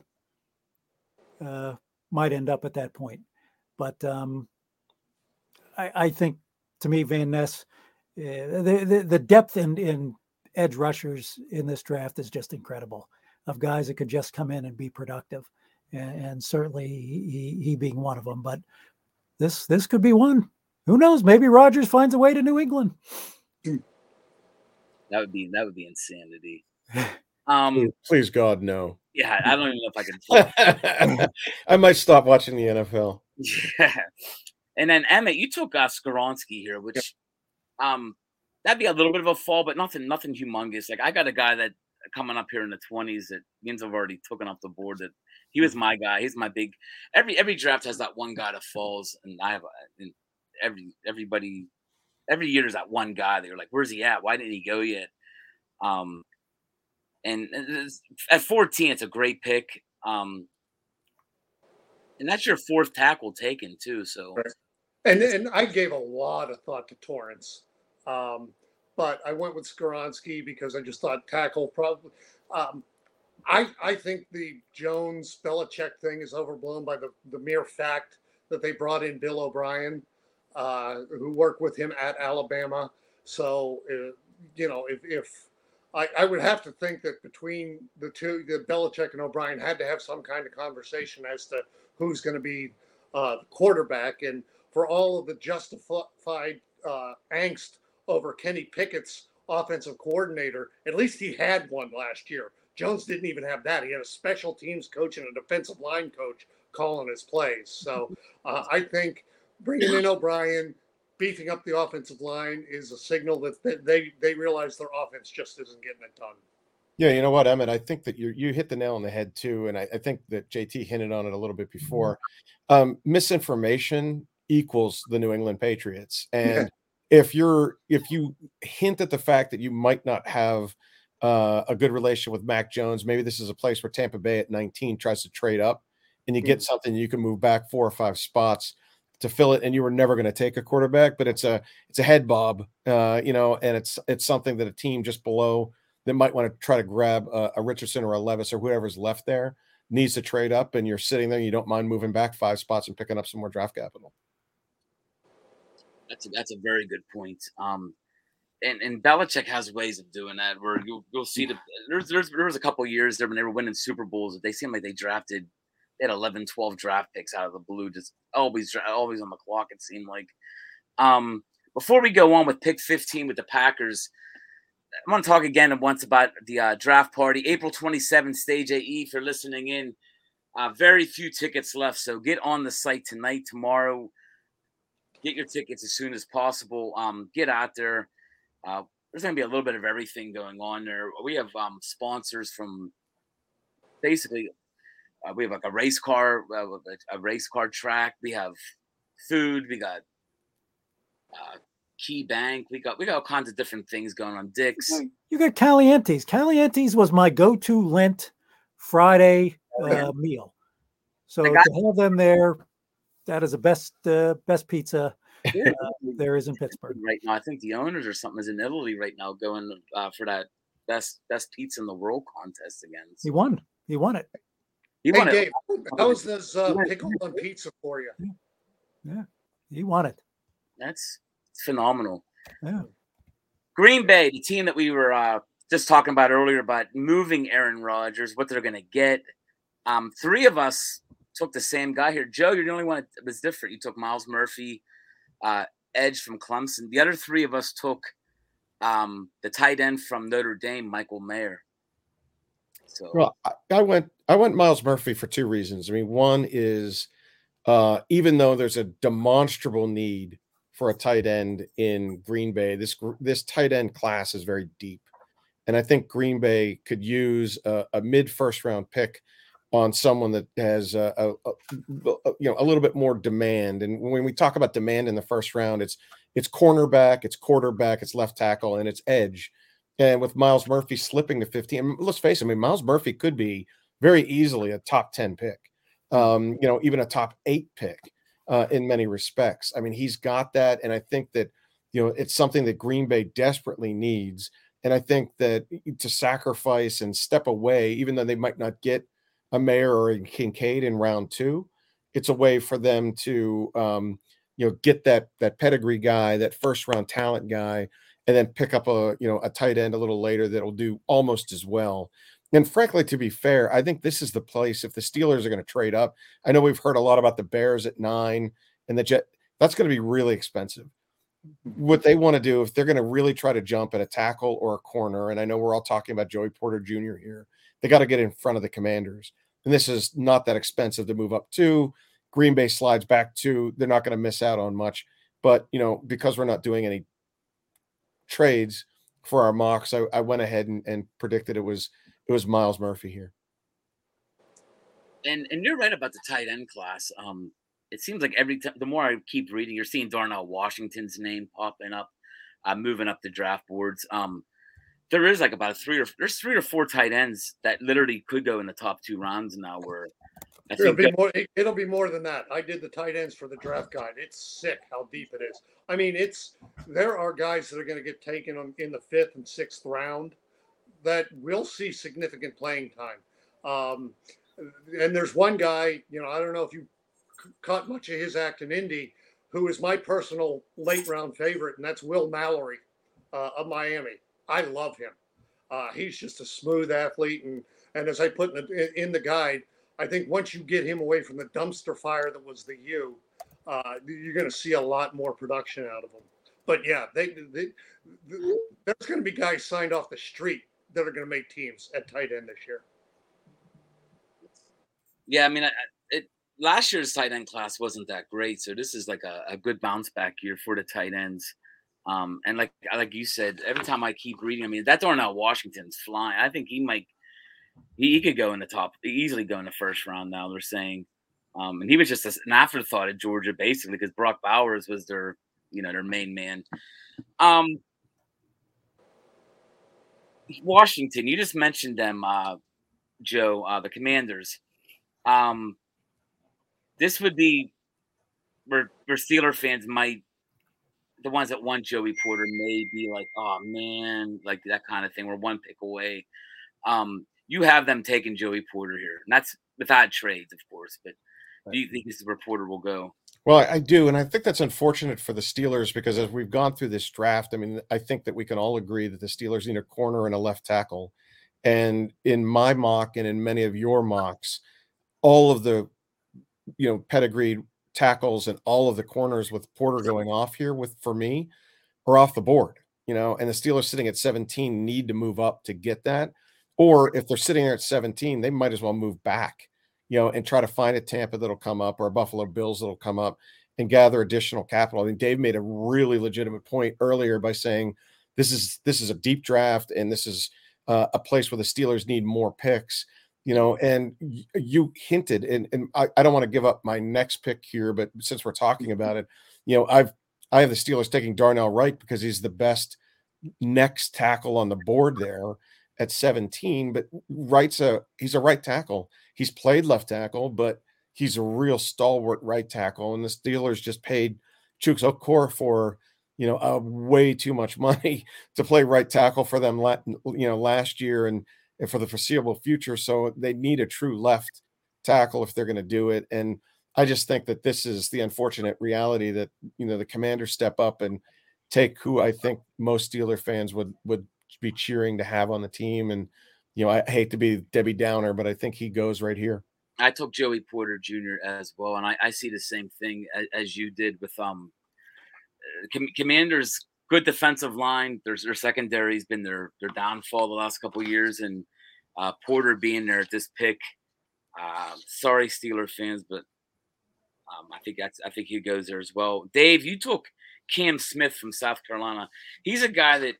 might end up at that point. But I think, to me, Van Ness, the depth in edge rushers in this draft is just incredible, of guys that could just come in and be productive. And certainly he being one of them, but this could be one. Who knows? Maybe Rodgers finds a way to New England. That would be insanity. Please God, no. Yeah, I don't even know if I can play. I might stop watching the NFL. Yeah. And then Emmett, you took Skoronski here, which that'd be a little bit of a fall, but nothing humongous. Like I got a guy that coming up here in the 20s that means I've already taken off the board that. He was my guy. He's my big. Every draft has that one guy that falls, and I have everybody. Every year is that one guy that you're like, "Where's he at? Why didn't he go yet?" And at 14, it's a great pick. And that's your fourth tackle taken too. So, and I gave a lot of thought to Torrance, but I went with Skoronski because I just thought tackle probably. I think the Jones-Belichick thing is overblown by the mere fact that they brought in Bill O'Brien, who worked with him at Alabama. So, you know, if I would have to think that between the two, that Belichick and O'Brien had to have some kind of conversation as to who's going to be quarterback. And for all of the justified angst over Kenny Pickett's offensive coordinator, at least he had one last year. Jones didn't even have that. He had a special teams coach and a defensive line coach calling his plays. So I think bringing in O'Brien, beefing up the offensive line is a signal that they realize their offense just isn't getting it done. Yeah, you know what, Emmett? I think that you hit the nail on the head, too, and I think that JT hinted on it a little bit before. Misinformation equals the New England Patriots. And if you hint at the fact that you might not have – a good relation with Mac Jones. Maybe this is a place where Tampa Bay at 19 tries to trade up and you get something you can move back 4 or 5 spots to fill it. And you were never going to take a quarterback, but it's a head bob, you know, and it's something that a team just below that might want to try to grab a Richardson or a Levis or whoever's left there needs to trade up. And you're sitting there and you don't mind moving back 5 spots and picking up some more draft capital. That's a very good point. And Belichick has ways of doing that where you'll see there was a couple of years there when they were winning Super Bowls that they seemed like they had 11, 12 draft picks out of the blue, just always on the clock, it seemed like. Before we go on with pick 15 with the Packers, I want to talk again once about the draft party. April 27th, Stage AE, if you're listening in. Very few tickets left, so get on the site tonight, tomorrow. Get your tickets as soon as possible. Get out there. There's going to be a little bit of everything going on there. We have sponsors from basically we have like a race car track. We have food. We got Key Bank. We got all kinds of different things going on. Dick's. You got Caliente's. Caliente's was my go-to Lent Friday meal. So to have them there, that is the best pizza there is in Pittsburgh right now. I think the owners or something is in Italy right now going for that best pizza in the world contest again. So. He won it. Hey, Dave, how's this pickle and pizza for you? Yeah, he won it. That's phenomenal. Yeah. Green Bay, the team that we were just talking about earlier about moving Aaron Rodgers, what they're going to get. Three of us took the same guy here. Joe, you're the only one that was different. You took Myles Murphy, edge from Clemson. The other three of us took the tight end from Notre Dame, Michael Mayer. So. Well, I went Myles Murphy for two reasons. I mean, one is even though there's a demonstrable need for a tight end in Green Bay, this tight end class is very deep. And I think Green Bay could use a mid-first round pick on someone that has a little bit more demand. And when we talk about demand in the first round, it's cornerback, it's quarterback, it's left tackle, and it's edge. And with Myles Murphy slipping to 15, let's face it, I mean, Myles Murphy could be very easily a top 10 pick, even a top 8 pick in many respects. I mean, he's got that. And I think that, it's something that Green Bay desperately needs. And I think that to sacrifice and step away, even though they might not get a Mayer or a Kincaid in round two, it's a way for them to, get that pedigree guy, that first round talent guy, and then pick up a tight end a little later that'll do almost as well. And frankly, to be fair, I think this is the place if the Steelers are going to trade up. I know we've heard a lot about the Bears at 9 and the Jet. That's going to be really expensive. What they want to do, if they're going to really try to jump at a tackle or a corner, and I know we're all talking about Joey Porter Jr. here, they got to get in front of the Commanders. And this is not that expensive to move up to. Green Bay slides back to. They're not going to miss out on much. But, because we're not doing any trades for our mocks, I went ahead and predicted it was Myles Murphy here. And you're right about the tight end class. It seems like every time, the more I keep reading, you're seeing Darnell Washington's name popping up, moving up the draft boards. There is like about there's 3 or 4 tight ends that literally could go in the top 2 rounds now. Where I think it'll be more than that. I did the tight ends for the draft guide. It's sick how deep it is. I mean, there are guys that are going to get taken in the 5th and 6th round that will see significant playing time. And there's one guy, I don't know if you caught much of his act in Indy, who is my personal late round favorite, and that's Will Mallory of Miami. I love him. He's just a smooth athlete. And as I put in the guide, I think once you get him away from the dumpster fire that was the U, you're going to see a lot more production out of him. But, yeah, there's going to be guys signed off the street that are going to make teams at tight end this year. Yeah, I mean, last year's tight end class wasn't that great, so this is like a good bounce-back year for the tight ends. And like you said, every time I keep reading, I mean, that Darnell Washington's flying. I think he could go in the top, easily go in the first round now, they're saying. And he was just an afterthought at Georgia, basically, because Brock Bowers was their, their main man. Washington, you just mentioned them, Joe, the Commanders. This would be where Steeler fans might, the ones that want Joey Porter may be like, oh man, like that kind of thing. We're one pick away. You have them taking Joey Porter here, and that's without trades, of course. But do you think this is where Porter will go? Well, I do, and I think that's unfortunate for the Steelers because as we've gone through this draft, I mean, I think that we can all agree that the Steelers need a corner and a left tackle. And in my mock and in many of your mocks, all of the pedigreed tackles and all of the corners with Porter going off here for me are off the board, and the Steelers sitting at 17 need to move up to get that. Or if they're sitting there at 17, they might as well move back, and try to find a Tampa that'll come up or a Buffalo Bills that'll come up and gather additional capital. I mean, Dave made a really legitimate point earlier by saying this is a deep draft and this is a place where the Steelers need more picks, and you hinted, and I don't want to give up my next pick here, but since we're talking about it, I've I have the Steelers taking Darnell Wright because he's the best next tackle on the board there at 17. But Wright's he's a right tackle. He's played left tackle, but he's a real stalwart right tackle. And the Steelers just paid Chuks Okor for, way too much money to play right tackle for them, last year and for the foreseeable future. So they need a true left tackle if they're going to do it. And I just think that this is the unfortunate reality that, the Commanders step up and take who I think most Steeler fans would be cheering to have on the team. And, I hate to be Debbie Downer, but I think he goes right here. I took Joey Porter Jr. as well. And I see the same thing as you did with Commanders, good defensive line. Their secondary has been their downfall the last couple of years. And Porter being there at this pick, sorry, Steeler fans, but I think he goes there as well. Dave, you took Cam Smith from South Carolina. He's a guy that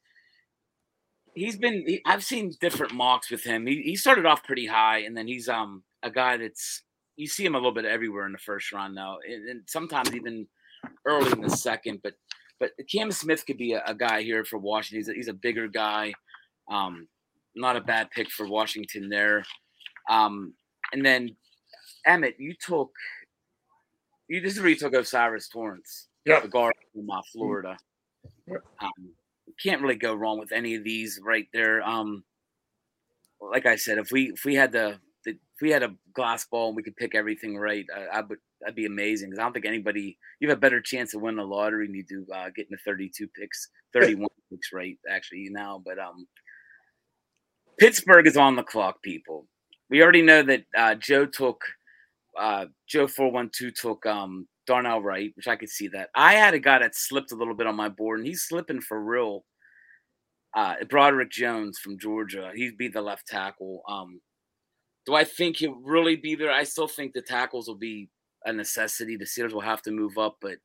I've seen different mocks with him. He started off pretty high, and then he's a guy that's – you see him a little bit everywhere in the first round now, and sometimes even early in the second. But Cam Smith could be a guy here for Washington. He's a bigger guy. Not a bad pick for Washington there. And then, Emmett, this is where you took Osiris Torrance, the guard from Florida. Can't really go wrong with any of these right there. Like I said, if we had a glass ball and we could pick everything right, that'd be amazing. Because I don't think anybody, you have a better chance of winning the lottery than you do getting the 31 picks right, actually now. But Pittsburgh is on the clock, people. We already know that Joe 412 took Darnell Wright, which I could see that. I had a guy that slipped a little bit on my board, and he's slipping for real. Broderick Jones from Georgia. He'd be the left tackle. Do I think he'll really be there? I still think the tackles will be a necessity. The Steelers will have to move up, but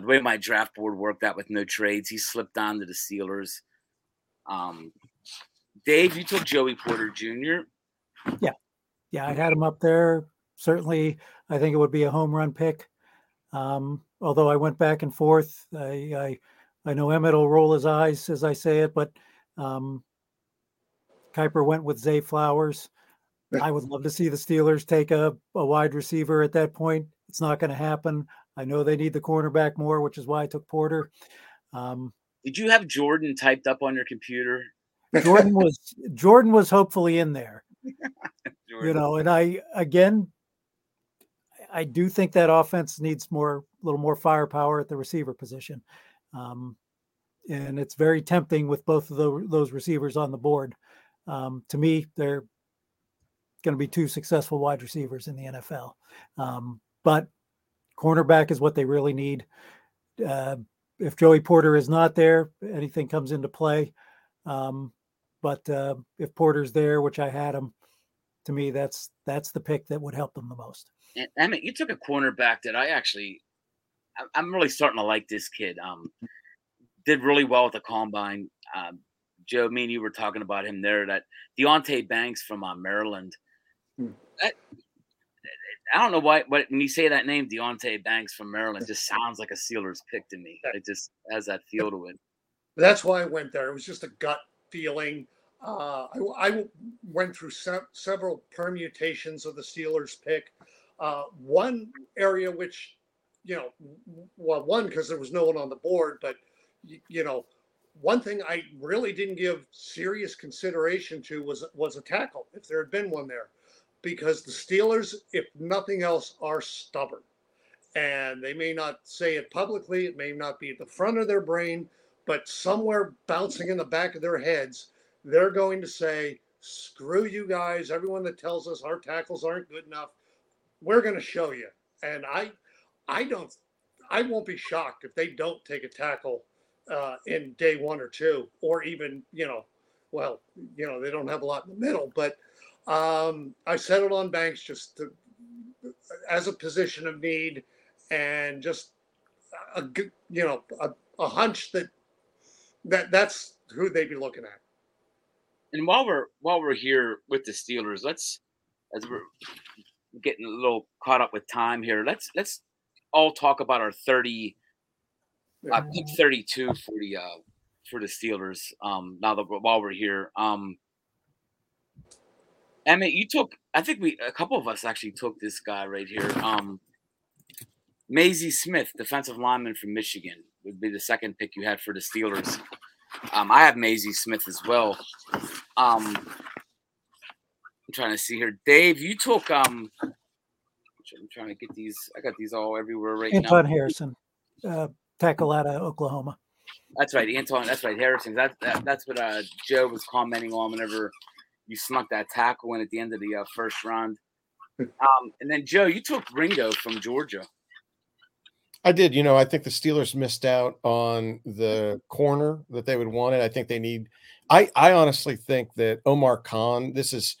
the way my draft board worked out with no trades, he slipped down to the Steelers. Dave, you took Joey Porter Jr. Yeah. Yeah, I had him up there. Certainly, I think it would be a home run pick. Although I went back and forth. I know Emmett will roll his eyes as I say it, but Kuiper went with Zay Flowers. I would love to see the Steelers take a wide receiver at that point. It's not going to happen. I know they need the cornerback more, which is why I took Porter. Did you have Jordan typed up on your computer? Jordan was hopefully in there. Jordan. And I do think that offense needs a little more firepower at the receiver position. And it's very tempting with both of those receivers on the board. To me, they're going to be two successful wide receivers in the NFL. But cornerback is what they really need. If Joey Porter is not there, anything comes into play. But if Porter's there, which I had him, to me, that's the pick that would help them the most. And, Emmett, you took a cornerback that I'm really starting to like this kid. Did really well at the combine. Joe, me and you were talking about him there. That Deontay Banks from Maryland. I don't know why, but when you say that name, Deontay Banks from Maryland, it just sounds like a Steelers pick to me. It just has that feel to it. That's why I went there. It was just a gut feeling. I went through several permutations of the Steelers pick. One area which, because there was no one on the board, but, one thing I really didn't give serious consideration to was a tackle, if there had been one there, because the Steelers, if nothing else, are stubborn. And they may not say it publicly. It may not be at the front of their brain, but somewhere bouncing in the back of their heads, they're going to say, screw you guys, everyone that tells us our tackles aren't good enough, we're going to show you. And I won't be shocked if they don't take a tackle in day one or two, or even, they don't have a lot in the middle. But I settled on Banks just as a position of need and just, a hunch that that's who they'd be looking at. And while we're here with the Steelers, as we're getting a little caught up with time here, let's all talk about our 30 I picked 32 for the Steelers. Now that while we're here, Emmett, you took. I think a couple of us actually took this guy right here. Mazie Smith, defensive lineman from Michigan, would be the second pick you had for the Steelers. I have Mazie Smith as well. I'm trying to see here, Dave. You took. I'm trying to get these. I got these all everywhere right now. Anton Harrison, tackle out of Oklahoma. That's right, Anton. That's right, Harrison. That's what Joe was commenting on whenever you snuck that tackle in at the end of the first round. And then Joe, you took Ringo from Georgia. I did. You know, I think the Steelers missed out on the corner that they would want it. I think they need. I honestly think that Omar Khan. This is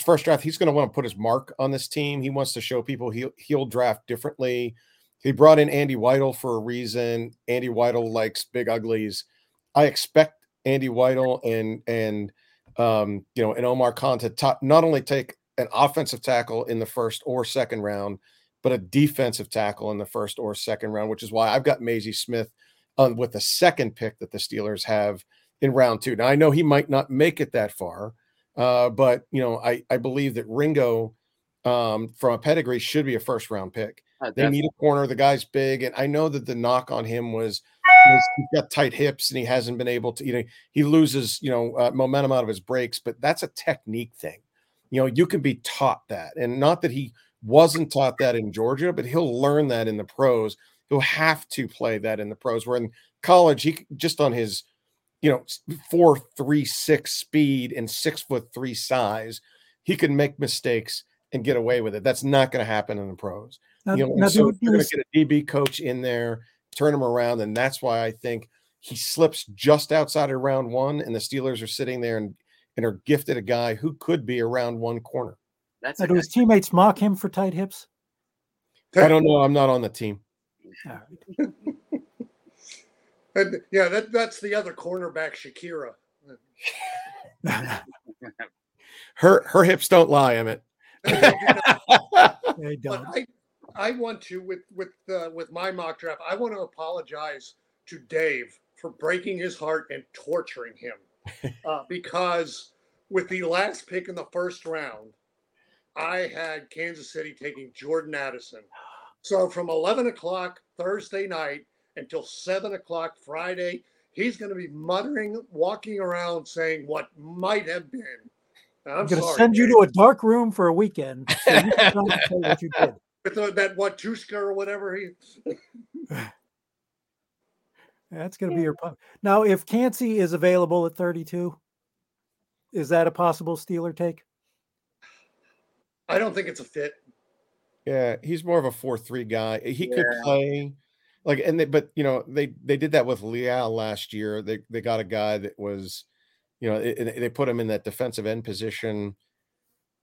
first draft. He's going to want to put his mark on this team. He wants to show people he'll draft differently. He brought in Andy Whittle for a reason. Andy Whittle likes big uglies. I expect Andy Whittle and Omar Khan to not only take an offensive tackle in the first or second round, but a defensive tackle in the first or second round, which is why I've got Mazie Smith with the second pick that the Steelers have in round two. Now, I know he might not make it that far. But, you know, I believe that Ringo from a pedigree should be a first round pick. They need a corner. The guy's big. And I know that the knock on him was he's got tight hips and he hasn't been able to, he loses, momentum out of his breaks. But that's a technique thing. You know, you can be taught that. And not that he wasn't taught that in Georgia, but he'll learn that in the pros. He'll have to play that in the pros. Where in college, he just on his 4.36 speed and 6'3" size, he can make mistakes and get away with it. That's not going to happen in the pros. So you're going to get a DB coach in there, turn him around, and that's why I think he slips just outside of round one, and the Steelers are sitting there and are gifted a guy who could be a round one corner. Do his teammates mock him for tight hips? I don't know. I'm not on the team. All right. And yeah, that's the other cornerback, Shakira. her hips don't lie, Emmett. They don't. But I want to with my mock draft. I want to apologize to Dave for breaking his heart and torturing him, because with the last pick in the first round, I had Kansas City taking Jordan Addison. So from 11:00 Thursday night until 7:00 Friday, he's going to be muttering, walking around, saying what might have been. I'm going to send you to a dark room for a weekend. So you can tell what you did. With that Watuska or whatever. That's going to be your pump. Now, if Cansey is available at 32, is that a possible Steeler take? I don't think it's a fit. Yeah, he's more of a 4-3 guy. He could play. They did that with Leal last year. They got a guy that was, they put him in that defensive end position.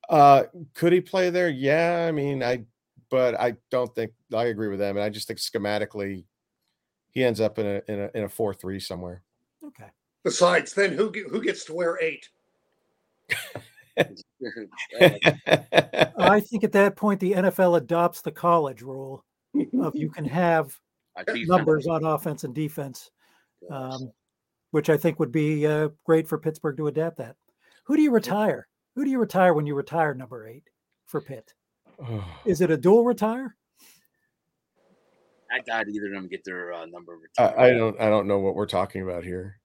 Could he play there? Yeah, but I don't think I agree with them, and I just think schematically, he ends up in a 4-3 somewhere. Okay. Besides, then who gets to wear 8? I think at that point the NFL adopts the college rule of you can have numbers on offense and defense, which I think would be great for Pittsburgh to adapt that. Who do you retire when you retire number 8 for Pitt? Is it a dual retire? I doubt either of them get their number retired. I don't know what we're talking about here.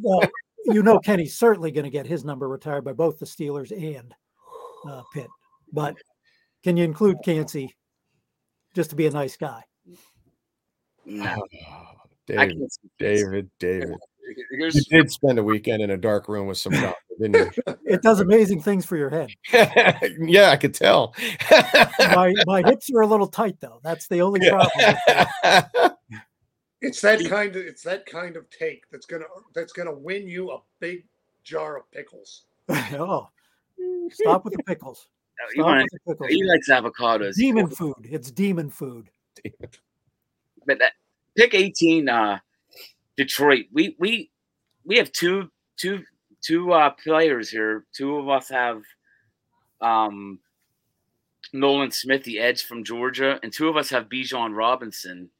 Well, Kenny's certainly going to get his number retired by both the Steelers and Pitt. But can you include Cansey just to be a nice guy? No. Oh, David. You did spend a weekend in a dark room with some doctor, didn't you? It does amazing things for your head. Yeah, I could tell. My hips are a little tight, though. That's the only problem. It's that kind of take that's gonna win you a big jar of pickles. Oh, stop with the pickles. He likes avocados. Demon food. It's demon food. But that pick 18, Detroit. We have two players here. Two of us have Nolan Smith, the edge from Georgia, and two of us have Bijan Robinson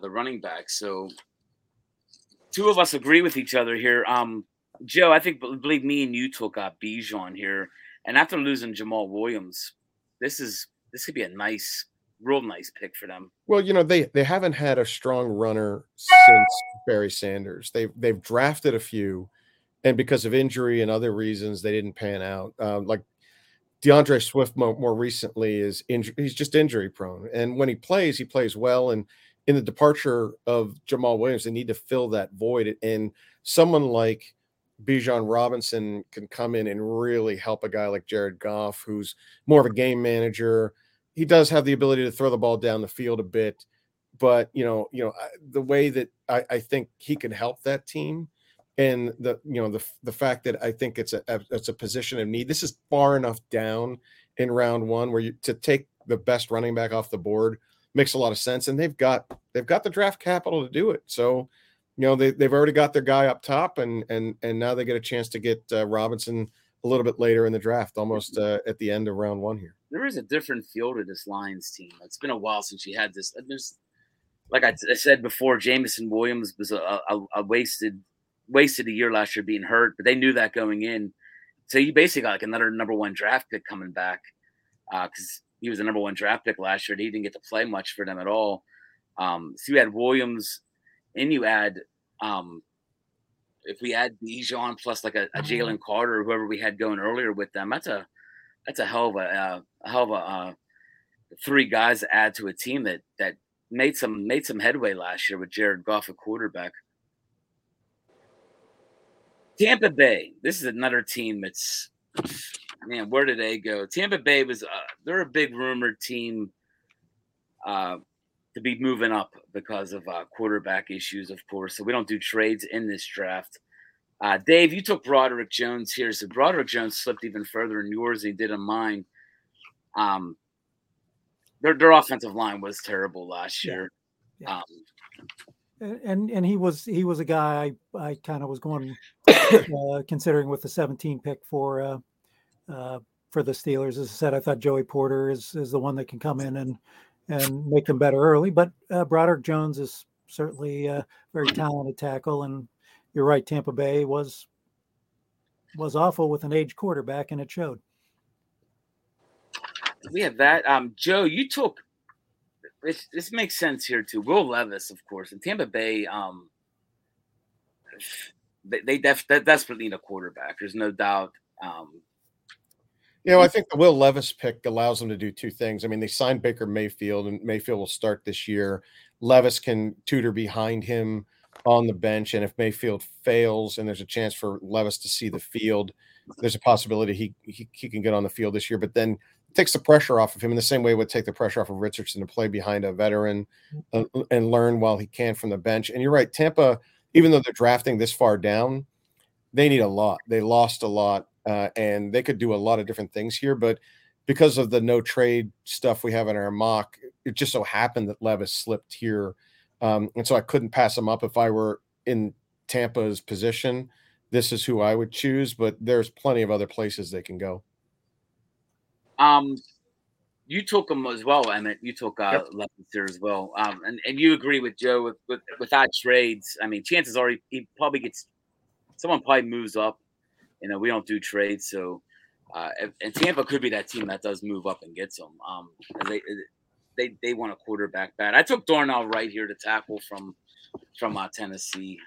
the running back. So two of us agree with each other here. Joe, I think, believe me and you took Bijan here. And after losing Jamal Williams, this could be a nice, real nice pick for them. Well, you know, they haven't had a strong runner since Barry Sanders. They've drafted a few, and because of injury and other reasons, they didn't pan out. Like DeAndre Swift more recently is he's just injury prone. And when he plays well. And in the departure of Jamal Williams, they need to fill that void. And someone like Bijan Robinson can come in and really help a guy like Jared Goff, who's more of a game manager. He does have the ability to throw the ball down the field a bit, but you know, the way that I think he can help that team, and the fact that I think it's a position of need. This is far enough down in round one where to take the best running back off the board makes a lot of sense, and they've got the draft capital to do it. So, you know, they've already got their guy up top, and now they get a chance to get Robinson a little bit later in the draft, almost at the end of round one here. There is a different feel to this Lions team. It's been a while since you had this. Like I said before, Jameson Williams was a wasted a year last year being hurt, but they knew that going in. So you basically got like another number one draft pick coming back because he was the number one draft pick last year, and he didn't get to play much for them at all. So you had Williams – and you add, if we add Bijan plus like a Jalen Carter or whoever we had going earlier with them, that's a hell of a three guys to add to a team that made some headway last year with Jared Goff at quarterback. Tampa Bay, this is another team that's, man, where did they go? Tampa Bay was they're a big rumored team. To be moving up because of quarterback issues, of course. So we don't do trades in this draft. Dave, you took Broderick Jones here. So Broderick Jones slipped even further in yours than he did in mine. Their offensive line was terrible last year. Yeah. And he was a guy I kind of was going considering with the 17 pick for the Steelers. As I said, I thought Joey Porter is the one that can come in and make them better early. But Broderick Jones is certainly a very talented tackle. And you're right, Tampa Bay was awful with an aged quarterback, and it showed. We have that. Joe, you took – this makes sense here too. Will Levis, of course. And Tampa Bay, they desperately need a quarterback. There's no doubt. You know, I think the Will Levis pick allows them to do two things. I mean, they signed Baker Mayfield, and Mayfield will start this year. Levis can tutor behind him on the bench, and if Mayfield fails and there's a chance for Levis to see the field, there's a possibility he can get on the field this year. But then it takes the pressure off of him in the same way it would take the pressure off of Richardson to play behind a veteran and learn while he can from the bench. And you're right, Tampa, even though they're drafting this far down, they need a lot. They lost a lot. And they could do a lot of different things here, but because of the no trade stuff we have in our mock, it just so happened that Levis slipped here. And so I couldn't pass him up. If I were in Tampa's position, this is who I would choose, but there's plenty of other places they can go. You took him as well, Emmett. You took Levis here as well. And you agree with Joe without trades. I mean, chances are he probably gets – someone probably moves up. You know, we don't do trades, so and Tampa could be that team that does move up and gets them. They want a quarterback bad. I took Darnell Wright here to tackle from Tennessee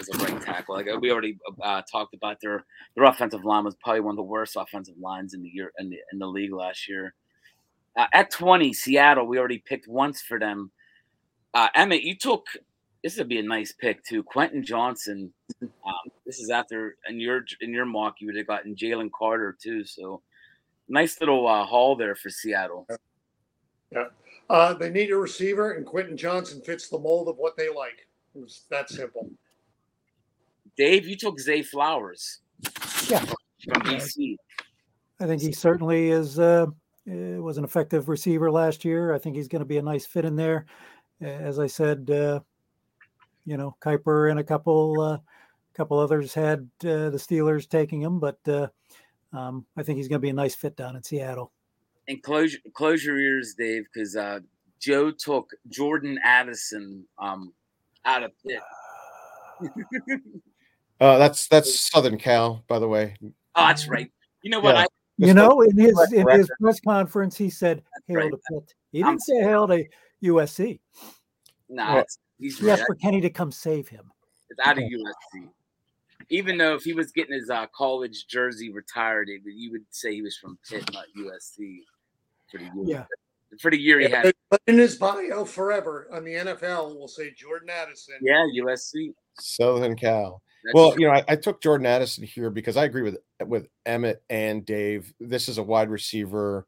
as a right tackle. Like we already talked about, their offensive line was probably one of the worst offensive lines in the league last year. At 20, Seattle, we already picked once for them. Emmett, you took. This would be a nice pick too, Quentin Johnson. This is after in your mock you would have gotten Jalen Carter too. So nice little haul there for Seattle. Yeah, they need a receiver, and Quentin Johnson fits the mold of what they like. It's that simple. Dave, you took Zay Flowers. Yeah, from DC. I think he certainly is. Was an effective receiver last year. I think he's going to be a nice fit in there. As I said. You know, Kuiper and a couple others had the Steelers taking him, but I think he's going to be a nice fit down in Seattle. And close your ears, Dave, because Joe took Jordan Addison out of Pitt. That's Southern Cal, by the way. Oh, that's right. You know what? Yeah. In his press conference, he said hail to Pitt. He didn't say hail to USC. No, he asked for Kenny to come save him. It's out of USC. Even though if he was getting his college jersey retired, you would say he was from Pitt, not USC. For the year he had. But in his bio forever on the NFL, we'll say Jordan Addison. Yeah, USC. Southern Cal. I took Jordan Addison here because I agree with Emmett and Dave. This is a wide receiver.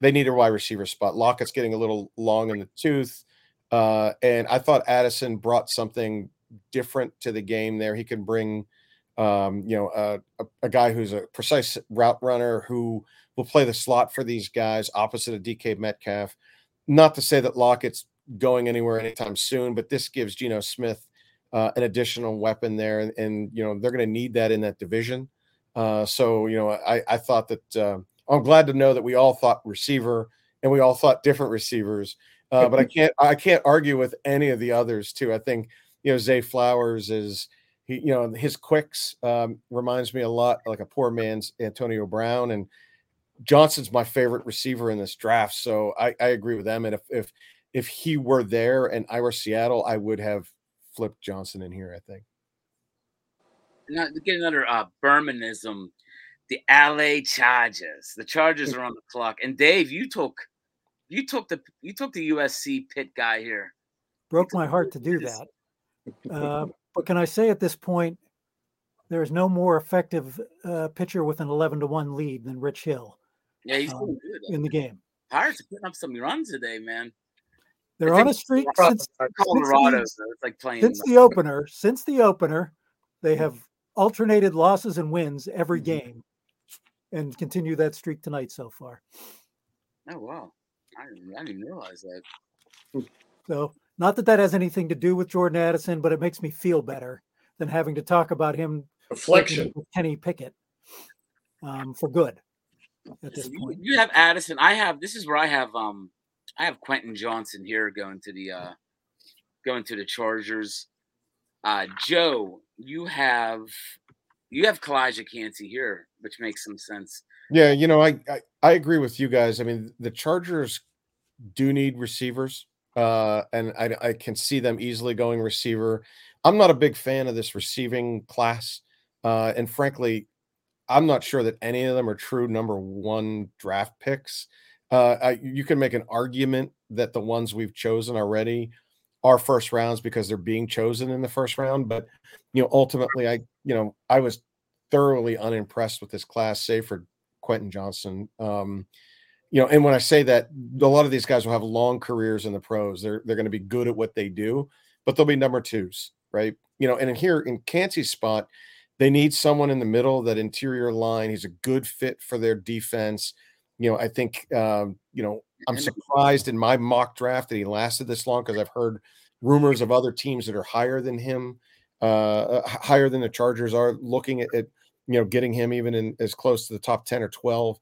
They need a wide receiver spot. Lockett's getting a little long in the tooth. And I thought Addison brought something different to the game there. He can bring a guy who's a precise route runner who will play the slot for these guys opposite of DK Metcalf. Not to say that Lockett's going anywhere anytime soon, but this gives Geno Smith an additional weapon there. And they're going to need that in that division. I thought that I'm glad to know that we all thought receiver and we all thought different receivers, but I can't argue with any of the others too. I think, Zay Flowers is, his quicks reminds me a lot like a poor man's Antonio Brown, and Johnson's my favorite receiver in this draft. So I agree with them. And if he were there and I were Seattle, I would have flipped Johnson in here, I think. Now, to get another Bermanism, the LA Chargers. The Chargers are on the clock. And Dave, you took the USC Pitt guy here. Broke my heart to do that. But can I say at this point, there is no more effective pitcher with an 11-1 lead than Rich Hill. Yeah, he's doing good in the game. Pirates are putting up some runs today, man. They're on a streak since Colorado. Since the opener, they have alternated losses and wins every game, and continue that streak tonight so far. Oh wow! I didn't realize that. So. Not that has anything to do with Jordan Addison, but it makes me feel better than having to talk about him with Kenny Pickett for good at this point. You have Addison. I have Quentin Johnson here going to the Chargers. Joe, you have Kalijah Kancey here, which makes some sense. Yeah, I agree with you guys. I mean, the Chargers do need receivers. And I can see them easily going receiver. I'm not a big fan of this receiving class. And frankly, I'm not sure that any of them are true #1 draft picks. You can make an argument that the ones we've chosen already are first rounds because they're being chosen in the first round. But, ultimately I was thoroughly unimpressed with this class, save for Quentin Johnson. And when I say that, a lot of these guys will have long careers in the pros. They're going to be good at what they do, but they'll be #2s, right? And in here in Kancey's spot, they need someone in the middle, that interior line. He's a good fit for their defense. I think, I'm surprised in my mock draft that he lasted this long because I've heard rumors of other teams that are higher than him, higher than the Chargers are, looking at getting him even in as close to the top 10 or 12.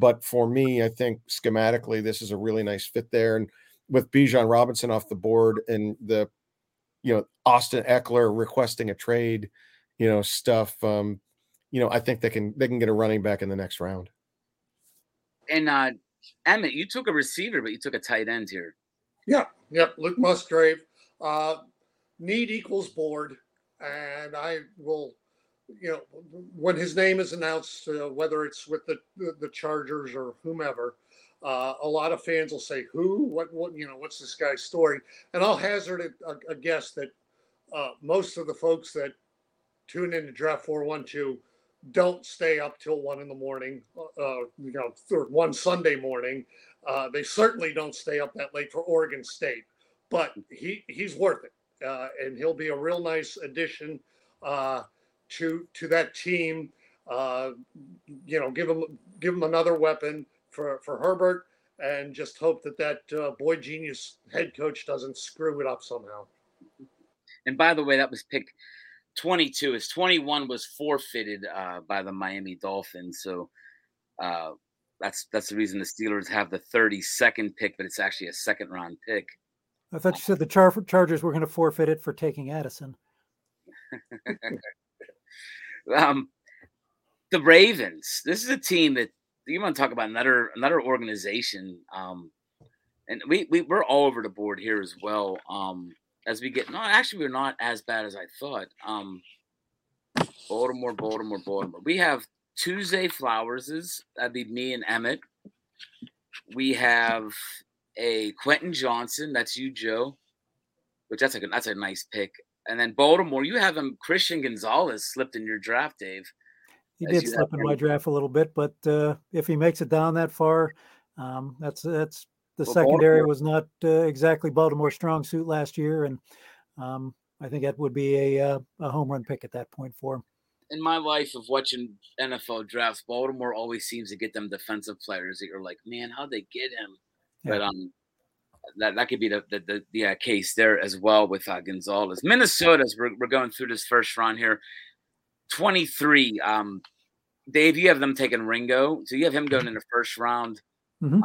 But for me, I think schematically, this is a really nice fit there. And with Bijan Robinson off the board and the, Austin Eckler requesting a trade, stuff, I think they can get a running back in the next round. And Emmett, you took a receiver, but you took a tight end here. Yeah. Yep. Luke Musgrave, need equals board. And I will, when his name is announced, whether it's with the Chargers or whomever, a lot of fans will say, "Who? What? What's this guy's story?" And I'll hazard a guess that most of the folks that tune into Draft 412 don't stay up till 1 a.m, or one Sunday morning. They certainly don't stay up that late for Oregon State. But he's worth it, and he'll be a real nice addition. To that team, give them another weapon for Herbert, and just hope that boy genius head coach doesn't screw it up somehow. And by the way, that was pick 22. His 21 was forfeited by the Miami Dolphins. So That's the reason the Steelers have the 32nd pick, but it's actually a second round pick. I thought you said the Chargers were going to forfeit it for taking Addison. The Ravens. This is a team that you want to talk about another organization. And we're all over the board here as well. As we get, no, actually we're not as bad as I thought. Baltimore. We have Tuesday Flowers. That'd be me and Emmett. We have a Quentin Johnson. That's you, Joe. Which that's a nice pick. And then Baltimore, you have him. Christian Gonzalez slipped in your draft, Dave. He did slip in my draft a little bit, but if he makes it down that far, that's the secondary was not exactly Baltimore's strong suit last year, and I think that would be a home run pick at that point for him. In my life of watching NFL drafts, Baltimore always seems to get them defensive players that you're like, man, how'd they get him? Yeah. But that could be the case there as well with Gonzalez. Minnesota's we're going through this first round here. 23. Dave, you have them taking Ringo. So you have him going in the first round. Mm-hmm.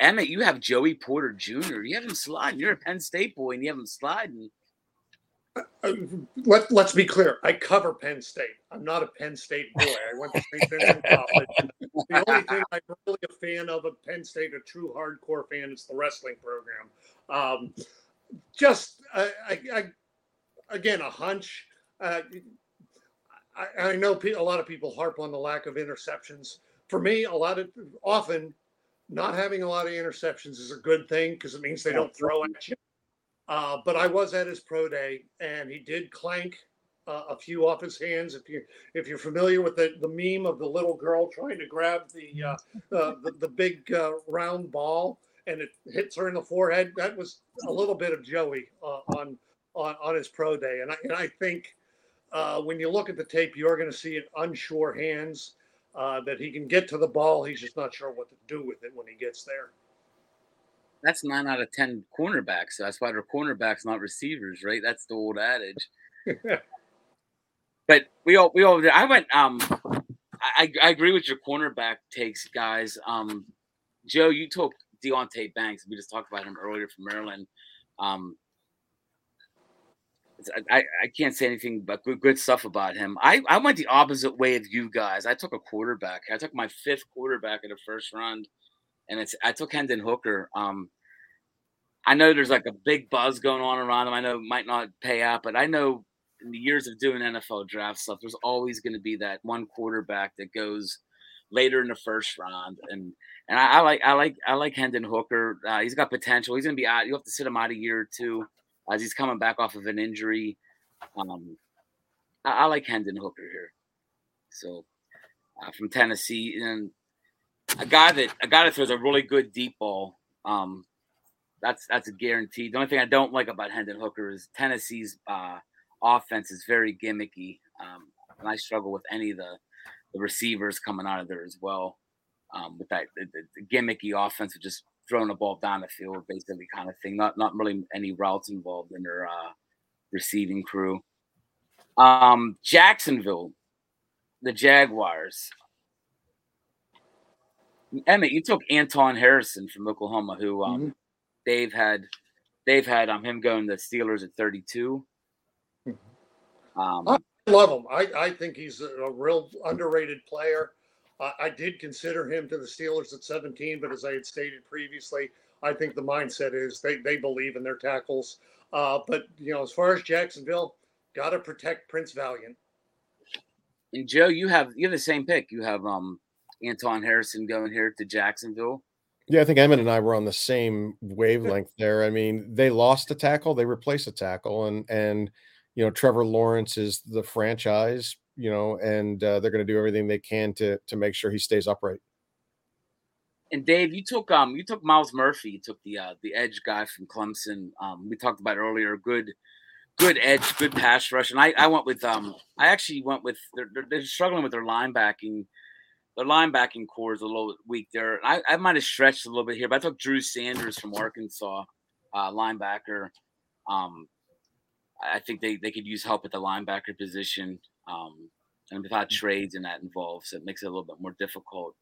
Emmett, you have Joey Porter Jr. You have him sliding. You're a Penn State boy, and you have him sliding. Let's be clear. I cover Penn State. I'm not a Penn State boy. I went to St. Vincent College. The only thing I'm really a fan of Penn State, a true hardcore fan, is the wrestling program. Again, a hunch. I know a lot of people harp on the lack of interceptions. For me, often not having a lot of interceptions is a good thing because it means they don't throw at you. But I was at his pro day, and he did clank a few off his hands. If you're familiar with the meme of the little girl trying to grab the big round ball and it hits her in the forehead, that was a little bit of Joey on his pro day. And I think when you look at the tape, you're going to see an unsure hands that he can get to the ball. He's just not sure what to do with it when he gets there. That's 9 out of 10 cornerbacks. So that's why they're cornerbacks, not receivers, right? That's the old adage. But we all. I went. I agree with your cornerback takes, guys. Joe, you took Deontay Banks. We just talked about him earlier from Maryland. I can't say anything but good stuff about him. I went the opposite way of you guys. I took a quarterback. I took my 5th quarterback in the first round. And I took Hendon Hooker. I know there's like a big buzz going on around him. I know it might not pay out, but I know in the years of doing NFL draft stuff, there's always going to be that one quarterback that goes later in the first round. And I like Hendon Hooker. He's got potential. He's going to be out. You'll have to sit him out a year or two as he's coming back off of an injury. I like Hendon Hooker here. So from Tennessee and. A guy that throws a really good deep ball, that's a guarantee. The only thing I don't like about Hendon Hooker is Tennessee's offense is very gimmicky, and I struggle with any of the receivers coming out of there as well. With that the gimmicky offense of just throwing the ball down the field, basically kind of thing. Not really any routes involved in their receiving crew. Jacksonville, the Jaguars. Emmett, you took Anton Harrison from Oklahoma, who Dave had him going to the Steelers at 32. I love him. I think he's a real underrated player. I did consider him to the Steelers at 17, but as I had stated previously, I think the mindset is they believe in their tackles. But, you know, as far as Jacksonville, got to protect Prince Valiant. And, Joe, you have the same pick. You have Anton Harrison going here to Jacksonville. Yeah, I think Emmett and I were on the same wavelength there. I mean, they lost a tackle, they replaced a tackle, and you know, Trevor Lawrence is the franchise, you know, and they're going to do everything they can to make sure he stays upright. And Dave, you took Miles Murphy, you took the edge guy from Clemson. We talked about earlier, good edge, good pass rush, and I went with they're struggling with their linebacking. The linebacking core is a little weak there. I might have stretched a little bit here, but I took Drew Sanders from Arkansas, linebacker. I think they could use help at the linebacker position, and without trades and that involved, so it makes it a little bit more difficult.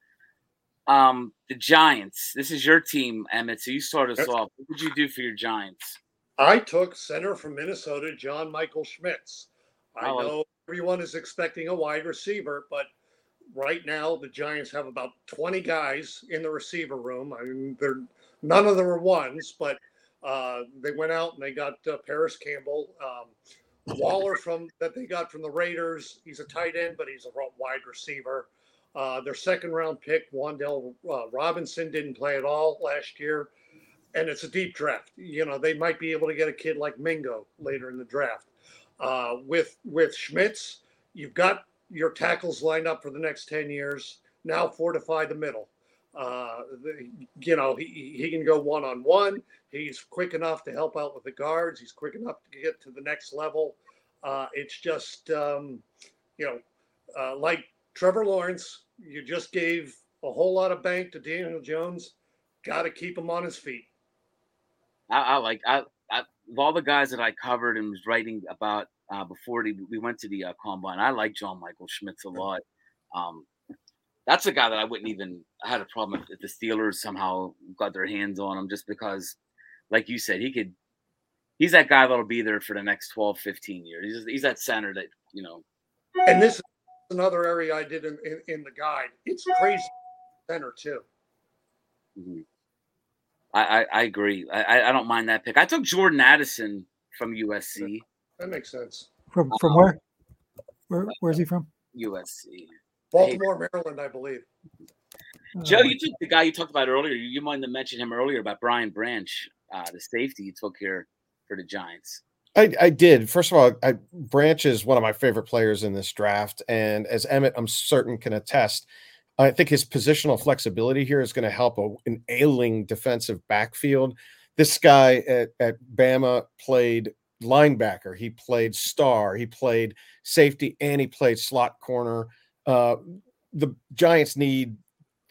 The Giants. This is your team, Emmett, so you start us off. What did you do for your Giants? I took center from Minnesota, John Michael Schmitz. I know everyone is expecting a wide receiver, but right now the Giants have about 20 guys in the receiver room. I mean, none of them are ones, but they went out and they got Paris Campbell, Waller that they got from the Raiders. He's a tight end, but he's a wide receiver. Their second-round pick, Wandell Robinson, didn't play at all last year, and it's a deep draft. You know, they might be able to get a kid like Mingo later in the draft. With Schmitz, you've got your tackles lined up for the next 10 years. Now fortify the middle. You know, he can go one-on-one. He's quick enough to help out with the guards. He's quick enough to get to the next level. It's just, like Trevor Lawrence, you just gave a whole lot of bank to Daniel Jones. Got to keep him on his feet. I of all the guys that I covered and was writing about before we went to the combine, I like John Michael Schmitz a lot. That's a guy that I wouldn't even – I had a problem if the Steelers somehow got their hands on him just because, like you said, he's that guy that'll be there for the next 12, 15 years. He's that center that, you know. And this is another area I did in the guide. It's crazy center too. Mm-hmm. I agree. I don't mind that pick. I took Jordan Addison from USC. That makes sense. From where? Where is he from? USC. Baltimore, Maryland, I believe. Joe, you took the guy you talked about earlier. You might have mentioned him earlier about Brian Branch, the safety you took here for the Giants. I did. First of all, Branch is one of my favorite players in this draft. And as Emmett, I'm certain, can attest, I think his positional flexibility here is going to help an ailing defensive backfield. This guy at Bama played linebacker. He played star. He played safety, and he played slot corner. The Giants need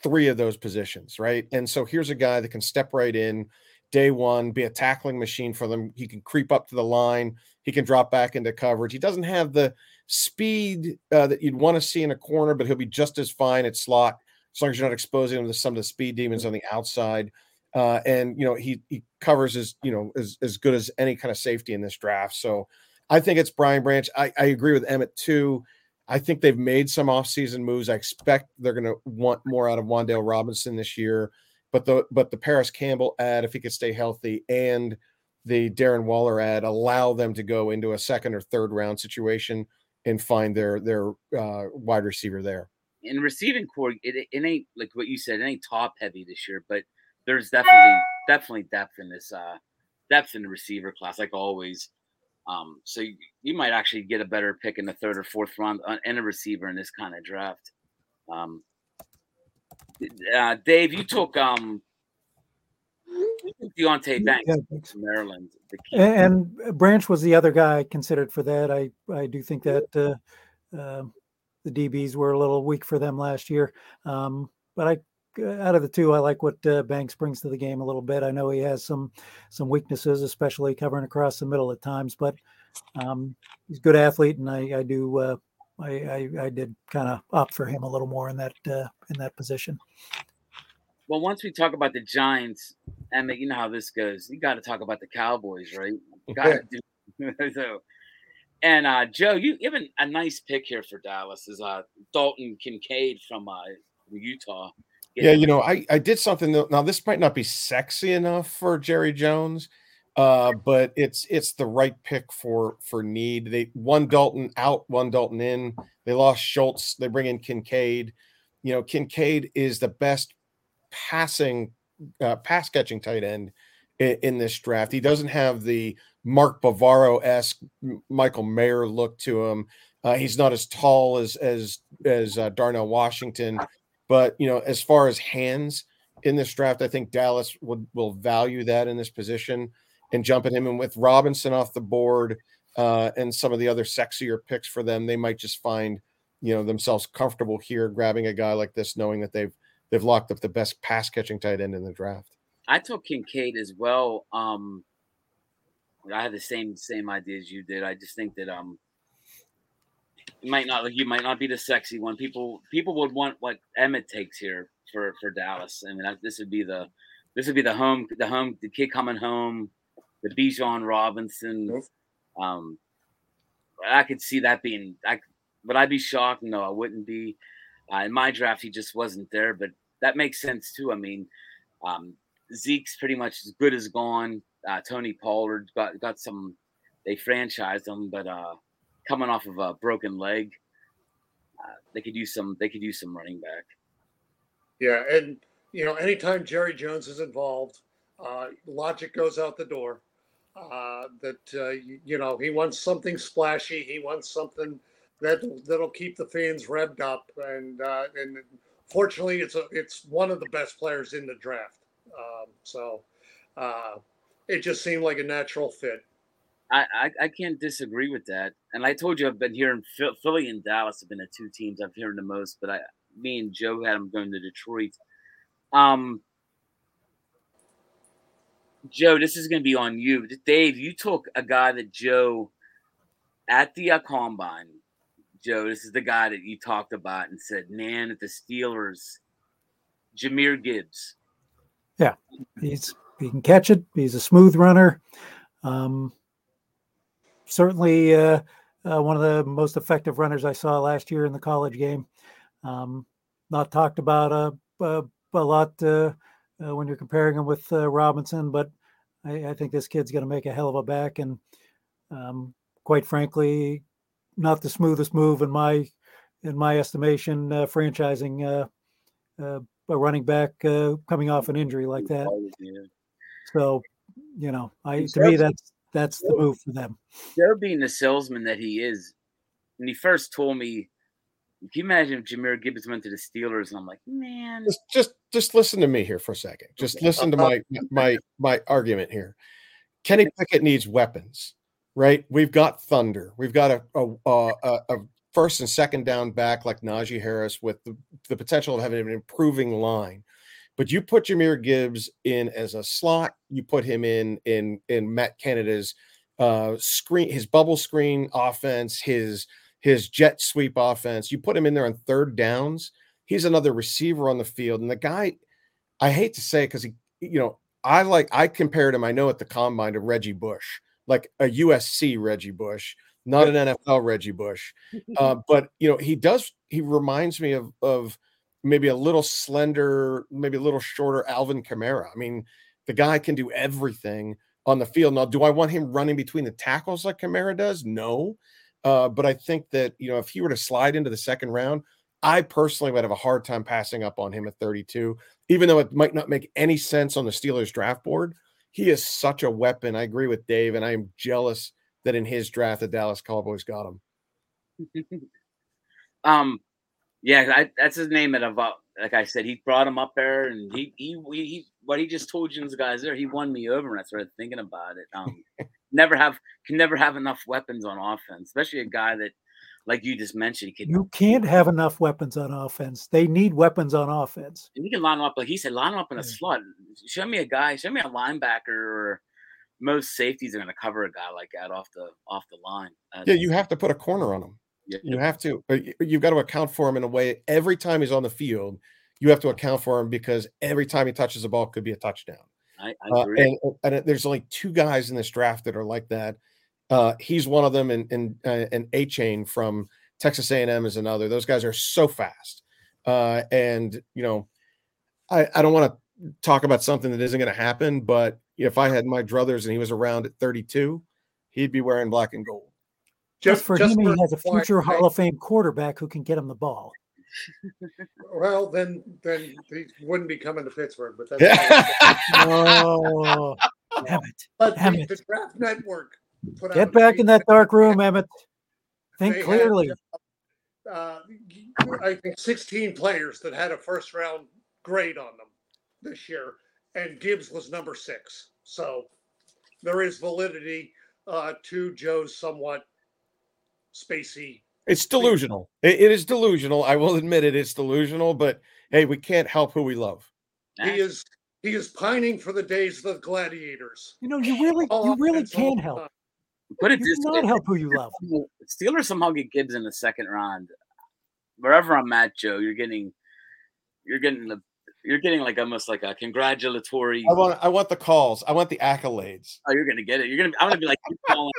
three of those positions, right? And so here's a guy that can step right in day one, be a tackling machine for them. He can creep up to the line. He can drop back into coverage. He doesn't have the speed that you'd want to see in a corner, but he'll be just as fine at slot as long as you're not exposing him to some of the speed demons on the outside. And, you know, he covers as good as any kind of safety in this draft. So I think it's Brian Branch. I agree with Emmett too. I think they've made some offseason moves. I expect they're going to want more out of Wandale Robinson this year, but the Paris Campbell ad, if he could stay healthy, and the Darren Waller ad allow them to go into a second or third round situation and find their wide receiver there. In receiving core, it ain't like what you said. It ain't top heavy this year, but there's definitely depth in this depth in the receiver class, like always. So you might actually get a better pick in the third or fourth round and a receiver in this kind of draft. Dave, you took Deonte Banks from Maryland. And Branch was the other guy I considered for that. I do think that the DBs were a little weak for them last year. But out of the two, I like what Banks brings to the game a little bit. I know he has some weaknesses, especially covering across the middle at times, but he's a good athlete, and I did kind of opt for him a little more in that position. Well, once we talk about the Giants, Emmett, you know how this goes. You got to talk about the Cowboys, right? Got to do so. And Joe, you have a nice pick here for Dallas is Dalton Kincaid from Utah. Yeah, you know, I did something. Now, this might not be sexy enough for Jerry Jones, but it's the right pick for need. They one Dalton out, one Dalton in. They lost Schultz. They bring in Kincaid. You know, Kincaid is the best pass catching tight end in this draft. He doesn't have the Mark Bavaro-esque Michael Mayer look to him. He's not as tall as Darnell Washington. But, you know, as far as hands in this draft, I think Dallas will value that in this position and jumping him in with Robinson off the board and some of the other sexier picks for them. They might just find, you know, themselves comfortable here, grabbing a guy like this, knowing that they've locked up the best pass catching tight end in the draft. I took Kincaid as well. I had the same idea as you did. I just think that you might not be the sexy one. People would want what Emmett takes here, for Dallas. I mean, this would be the home, the kid coming home, the Bijan Robinson. Mm-hmm. I could see that being. Would I be shocked? No, I wouldn't be. In my draft, he just wasn't there, but that makes sense too. I mean, Zeke's pretty much as good as gone. Tony Pollard got some. They franchised him, but coming off of a broken leg, they could use some running back. Yeah, and you know, anytime Jerry Jones is involved, logic goes out the door. That he wants something splashy. He wants something that'll keep the fans revved up. And fortunately, it's one of the best players in the draft. So it just seemed like a natural fit. I can't disagree with that. And I told you I've been hearing Philly and Dallas have been the two teams I've heard the most. But me and Joe had them going to Detroit. Joe, this is going to be on you. Dave, you took a guy that Joe at the combine. Joe, this is the guy that you talked about and said, man, at the Steelers, Jahmyr Gibbs. Yeah, he can catch it. He's a smooth runner. Certainly one of the most effective runners I saw last year in the college game. Not talked about a lot when you're comparing him with Robinson, but I think this kid's going to make a hell of a back. And quite frankly, not the smoothest move in my estimation, franchising a running back coming off an injury like that. So, you know, to me that's the move for them. Joe being the salesman that he is, when he first told me, can you imagine if Jahmyr Gibbs went to the Steelers? And I'm like, man, just listen to me here for a second. Just listen to my argument here. Kenny Pickett needs weapons. Right, we've got thunder. We've got a first and second down back like Najee Harris with the potential of having an improving line. But you put Jahmyr Gibbs in as a slot. You put him in Matt Canada's screen, his bubble screen offense, his jet sweep offense. You put him in there on third downs. He's another receiver on the field, and the guy, I hate to say it because I compared him. I know at the combine to Reggie Bush. Like a USC Reggie Bush, not an NFL Reggie Bush. But, you know, he reminds me of maybe a little slender, maybe a little shorter Alvin Kamara. I mean, the guy can do everything on the field. Now, do I want him running between the tackles like Kamara does? No. But I think that, you know, if he were to slide into the second round, I personally would have a hard time passing up on him at 32, even though it might not make any sense on the Steelers draft board. He is such a weapon. I agree with Dave, and I am jealous that in his draft, the Dallas Cowboys got him. That's his name. Like I said, he brought him up there, and he what he just told you, those guys there, he won me over, and I started thinking about it. Can never have enough weapons on offense, especially a guy that, like you just mentioned, you can't have enough weapons on offense. They need weapons on offense. And you can line them up, like he said, line them up in a slot. Show me a linebacker, or most safeties are going to cover a guy like that off the line. You have to put a corner on him. Yeah. You have to. You've got to account for him in a way. Every time he's on the field, you have to account for him because every time he touches the ball could be a touchdown. I agree. And there's only two guys in this draft that are like that. He's one of them, and A-Chain from Texas A&M is another. Those guys are so fast. And, you know, I don't want to talk about something that isn't going to happen, but if I had my druthers and he was around at 32, he'd be wearing black and gold. Just for him, he has a future Hall of Fame quarterback who can get him the ball. Well, then he wouldn't be coming to Pittsburgh. But that's oh, damn it. But the Draft Network. Get back in that dark room, Emmett. Think clearly. Had, I think 16 players that had a first-round grade on them this year, and Gibbs was number 6. So there is validity to Joe's somewhat spacey. It's delusional. It is delusional. I will admit it is delusional, but, hey, we can't help who we love. He is pining for the days of the gladiators. You know, you really can't help. Put it this way, help who you love. Steelers somehow get Gibbs in the second round. Wherever I'm at, Joe, you're getting the You're getting like almost like a congratulatory. I want the calls. I want the accolades. Oh, you're gonna get it. I'm gonna be like keep calling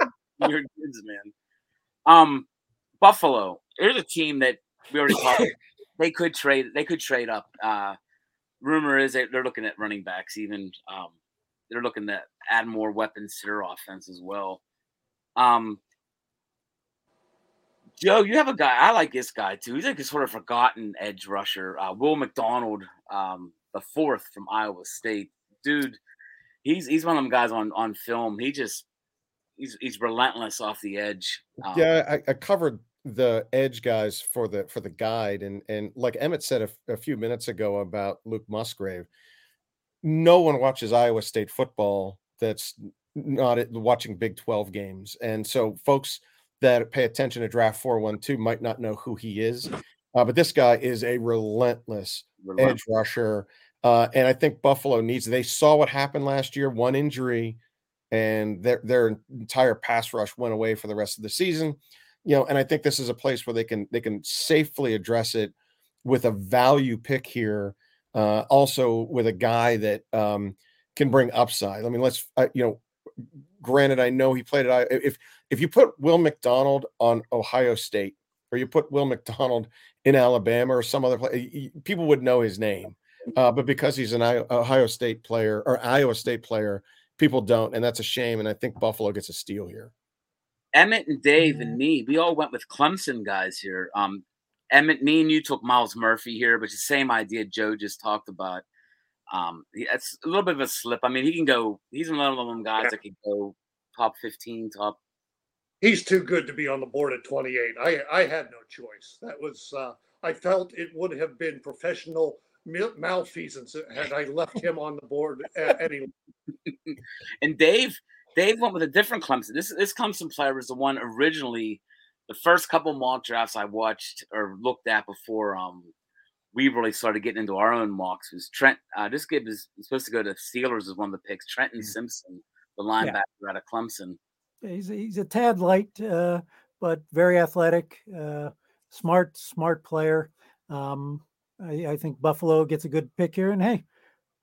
your kids, man. Buffalo. There's a team that we already talked about. They could trade up. Rumor is they're looking at running backs. Even they're looking to add more weapons to their offense as well. Joe, you have a guy. I like this guy too. He's like a sort of forgotten edge rusher. Will McDonald, the fourth from Iowa State, dude. He's one of them guys on film. He just he's relentless off the edge. I covered the edge guys for the guide, and like Emmett said a few minutes ago about Luke Musgrave, no one watches Iowa State football that's not watching Big 12 games, and so folks that pay attention to Draft 412 might not know who he is, but this guy is a relentless edge rusher, and I think Buffalo needs. They saw what happened last year, one injury, and their entire pass rush went away for the rest of the season. You know, and I think this is a place where they can safely address it with a value pick here, also with a guy that can bring upside. I mean, granted, I know he played at Iowa. If you put Will McDonald on Ohio State, or you put Will McDonald in Alabama or some other place, people would know his name, but because he's an Ohio State player or Iowa State player, people don't, and that's a shame. And I think Buffalo gets a steal here. Emmett and Dave and me, we all went with Clemson guys here. Emmett, me and you took Miles Murphy here, but the same idea Joe just talked about. It's a little bit of a slip. I mean, he can go. He's one of them guys that can go top 15, top. He's too good to be on the board at 28. I had no choice. That was I felt it would have been professional malfeasance had I left him on the board anyway. And Dave. Dave went with a different Clemson. This Clemson player was the one originally, the first couple mock drafts I watched or looked at before we really started getting into our own mocks was Trent. This kid was supposed to go to the Steelers as one of the picks. Trenton Simpson, the linebacker out of Clemson. He's a tad light, but very athletic, smart player. I think Buffalo gets a good pick here, and hey,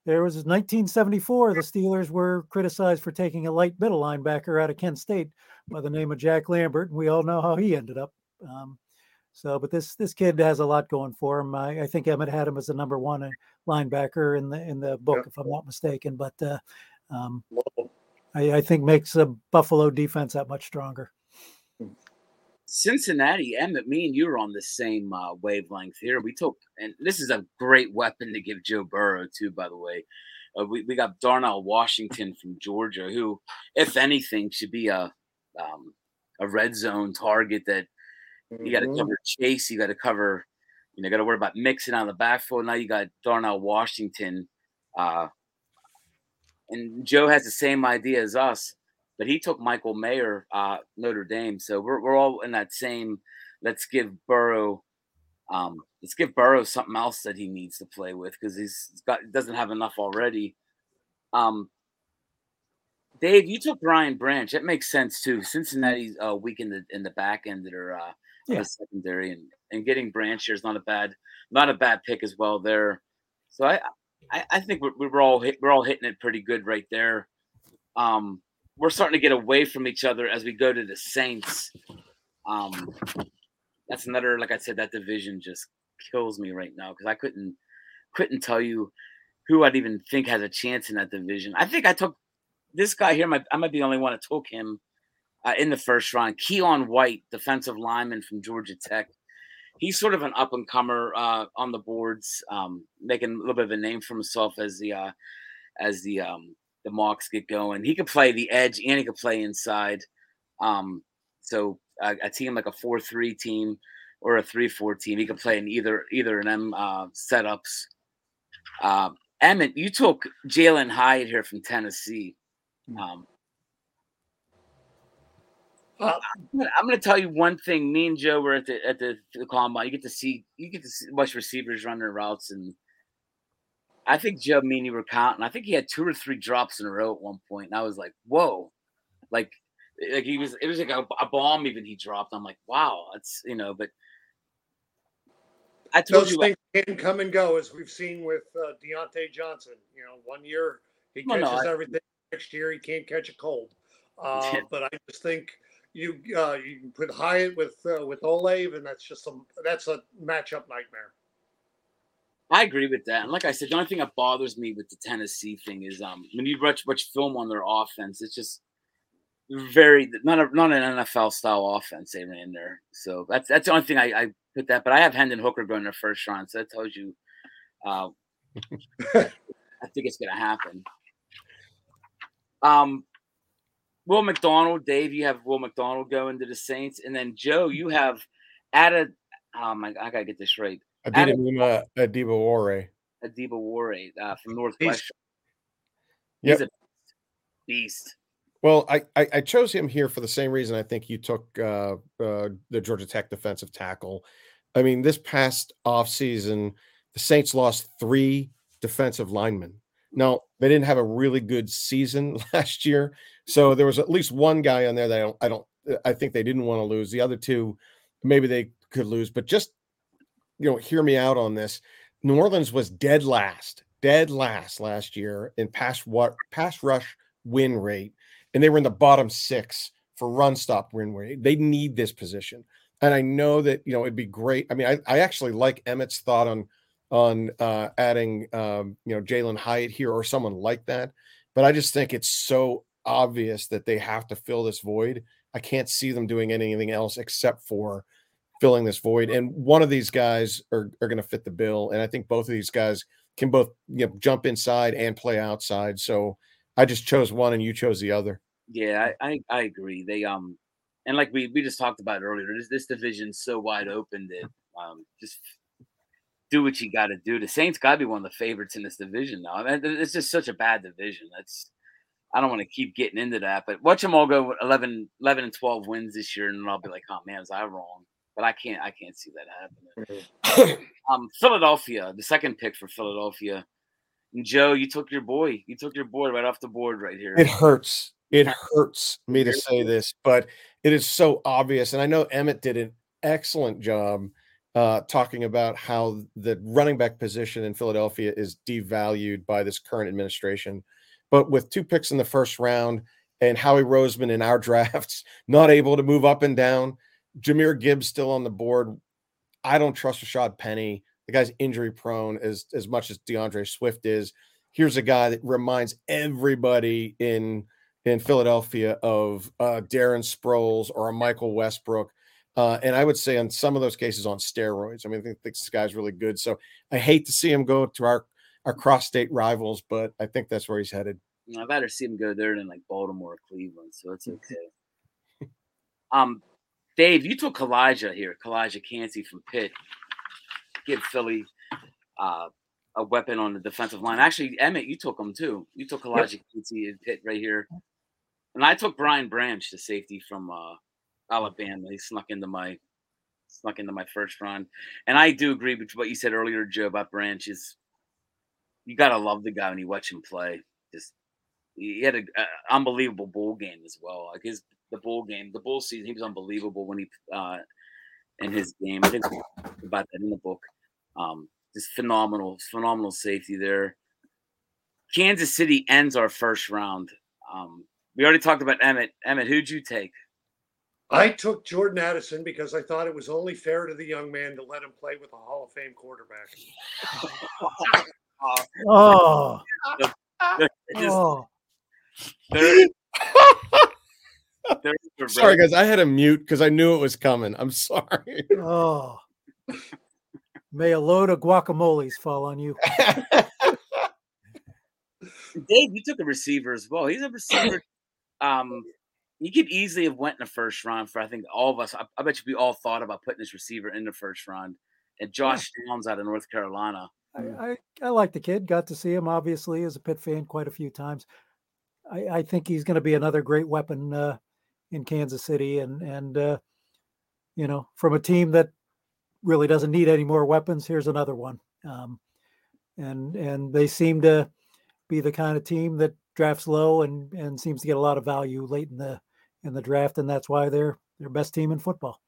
there was 1974, the Steelers were criticized for taking a light middle linebacker out of Kent State by the name of Jack Lambert, and we all know how he ended up. But this kid has a lot going for him. I think Emmett had him as the number one linebacker in the book, if I'm not mistaken. But I think makes the Buffalo defense that much stronger. Cincinnati, Emmett, me and you were on the same wavelength here. We took, and this is a great weapon to give Joe Burrow too, by the way. We got Darnell Washington from Georgia, who, if anything, should be a red zone target that you got to cover Chase. You got to cover, got to worry about Mixon out of the backfield. Now you got Darnell Washington. And Joe has the same idea as us. But he took Michael Mayer, Notre Dame. So we're all in that same. Let's give Burrow something else that he needs to play with because doesn't have enough already. Dave, you took Brian Branch. That makes sense too. Cincinnati's weak in the back end of their secondary, and getting Branch here is not a bad pick as well there. So I think we're all hitting it pretty good right there. We're starting to get away from each other as we go to the Saints. That's another, like I said, that division just kills me right now because I couldn't tell you who I'd even think has a chance in that division. I think I took this guy here. I might be the only one that took him in the first round. Keon White, defensive lineman from Georgia Tech. He's sort of an up-and-comer on the boards, making a little bit of a name for himself as the mocks get going. He could play the edge and he could play inside. So a team like a 4-3 team or a 3-4 team, he could play in either of them setups. Emmett, you took Jalen Hyatt here from Tennessee. I'm going to tell you one thing. Me and Joe were at the combine. You get to see much receivers run their routes, and I think Joe, me and you were counting. I think he had 2 or 3 drops in a row at one point, and I was like, "Whoa!" Like he was. It was like a bomb. Even he dropped. I'm like, "Wow, that's." But I told you. Those things can come and go, as we've seen with Deontay Johnson. You know, 1 year he catches everything. Next year he can't catch a cold. But I just think you can put Hyatt with Olave, and that's just a matchup nightmare. I agree with that. And like I said, the only thing that bothers me with the Tennessee thing is when you watch film on their offense, it's just not an NFL style offense they ran there. So that's the only thing I put that. But I have Hendon Hooker going to first round, so that tells you. I think it's going to happen. Will McDonald, Dave, you have Will McDonald going to the Saints, and then Joe, you have added. I gotta get this right. Adibawore from Northwestern. Yep. He's a beast. Well, I chose him here for the same reason I think you took the Georgia Tech defensive tackle. I mean, this past offseason, the Saints lost 3 defensive linemen. Now, they didn't have a really good season last year, so there was at least one guy on there that I think they didn't want to lose. The other 2, maybe they could lose, but just, you know, hear me out on this. New Orleans was dead last last year in pass rush win rate, and they were in the bottom 6 for run stop win rate. They need this position, and I know that, you know, it'd be great. I mean, I actually like Emmett's thought on adding, you know, Jalen Hyatt here or someone like that. But I just think it's so obvious that they have to fill this void. I can't see them doing anything else except for filling this void. And one of these guys are going to fit the bill. And I think both of these guys can both, you know, jump inside and play outside. So I just chose one and you chose the other. Yeah, I agree. They, and like we just talked about earlier, this division's so wide open that just – do what you got to do. The Saints got to be one of the favorites in this division now. I mean, it's just such a bad division. I don't want to keep getting into that, but watch them all go with 11 and 12 wins this year, and I'll be like, oh man, was I wrong? But I can't see that happening. Philadelphia, the second pick for Philadelphia. And Joe, you took your boy right off the board right here. It hurts me to say this, but it is so obvious. And I know Emmett did an excellent job talking about how the running back position in Philadelphia is devalued by this current administration. But with 2 picks in the first round and Howie Roseman in our drafts not able to move up and down, Jahmyr Gibbs still on the board, I don't trust Rashad Penny. The guy's injury prone as much as DeAndre Swift is. Here's a guy that reminds everybody in Philadelphia of Darren Sproles or a Michael Westbrook. And I would say in some of those cases on steroids. I mean, I think this guy's really good. So I hate to see him go to our cross-state rivals, but I think that's where he's headed. I'd rather see him go there than like Baltimore or Cleveland, so it's okay. Dave, you took Kalijah here. Kalijah Cansey from Pitt. Give Philly a weapon on the defensive line. Actually, Emmett, you took him too. You took Kalijah Cansey in Pitt right here. And I took Brian Branch, the safety from Alabama. He snuck into my first round. And I do agree with what you said earlier, Joe, about Branch. Is you got to love the guy when you watch him play. Just he had an unbelievable bowl game as well. Like the bowl season, he was unbelievable when he in his game. I think about that in the book. Just phenomenal safety there. Kansas City ends our first round. We already talked about Emmett. Emmett, who'd you take? I took Jordan Addison because I thought it was only fair to the young man to let him play with a Hall of Fame quarterback. Oh. Sorry, guys. I had to mute because I knew it was coming. I'm sorry. Oh. May a load of guacamoles fall on you. Dave, you took a receiver as well. He's a receiver. You could easily have went in the first round for, I think, all of us. I bet you we all thought about putting this receiver in the first round. And Josh Downs out of North Carolina. I like the kid. Got to see him, obviously, as a Pitt fan quite a few times. I think he's going to be another great weapon in Kansas City. And you know, from a team that really doesn't need any more weapons, here's another one. And they seem to be the kind of team that drafts low and seems to get a lot of value late in the draft, and that's why they're best team in football.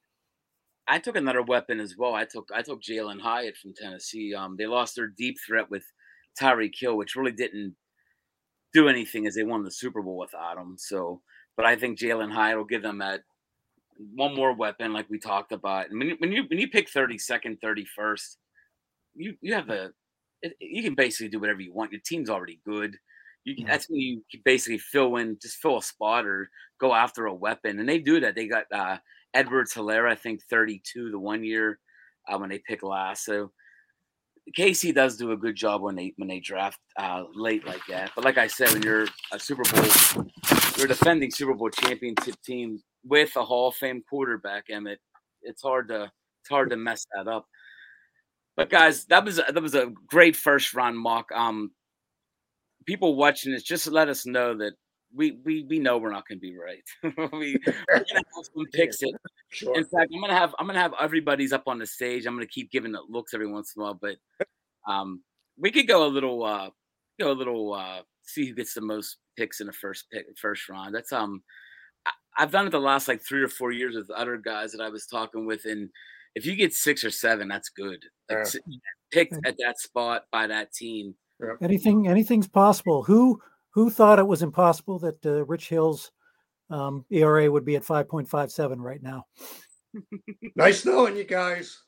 I took another weapon as well. I took Jalen Hyatt from Tennessee. They lost their deep threat with Tyreek Hill, which really didn't do anything as they won the Super Bowl without him. So, but I think Jalen Hyatt will give them that one more weapon, like we talked about. And when you pick 32nd, 31st, you have you can basically do whatever you want. Your team's already good. That's when you basically fill a spot or go after a weapon, and they do that. They got Edwards-Helaire, I think 32 the 1 year when they pick last. So KC does do a good job when they draft late like that. But like I said, when you're a Super Bowl, you're defending Super Bowl championship team with a Hall of Fame quarterback, Emmett. It's hard to mess that up. But guys, that was a great first round mock. People watching this, just let us know that we know we're not going to be right. We're going to have some picks. It. Sure. In fact, I'm going to have everybody's up on the stage. I'm going to keep giving it looks every once in a while, but we could go a little see who gets the most picks in the first round. That's I've done it the last like 3 or 4 years with other guys that I was talking with, and if you get 6 or 7, that's good. Like, picked at that spot by that team. Yep. Anything's possible. Who thought it was impossible that Rich Hill's ERA would be at 5.57 right now? Nice knowing you guys.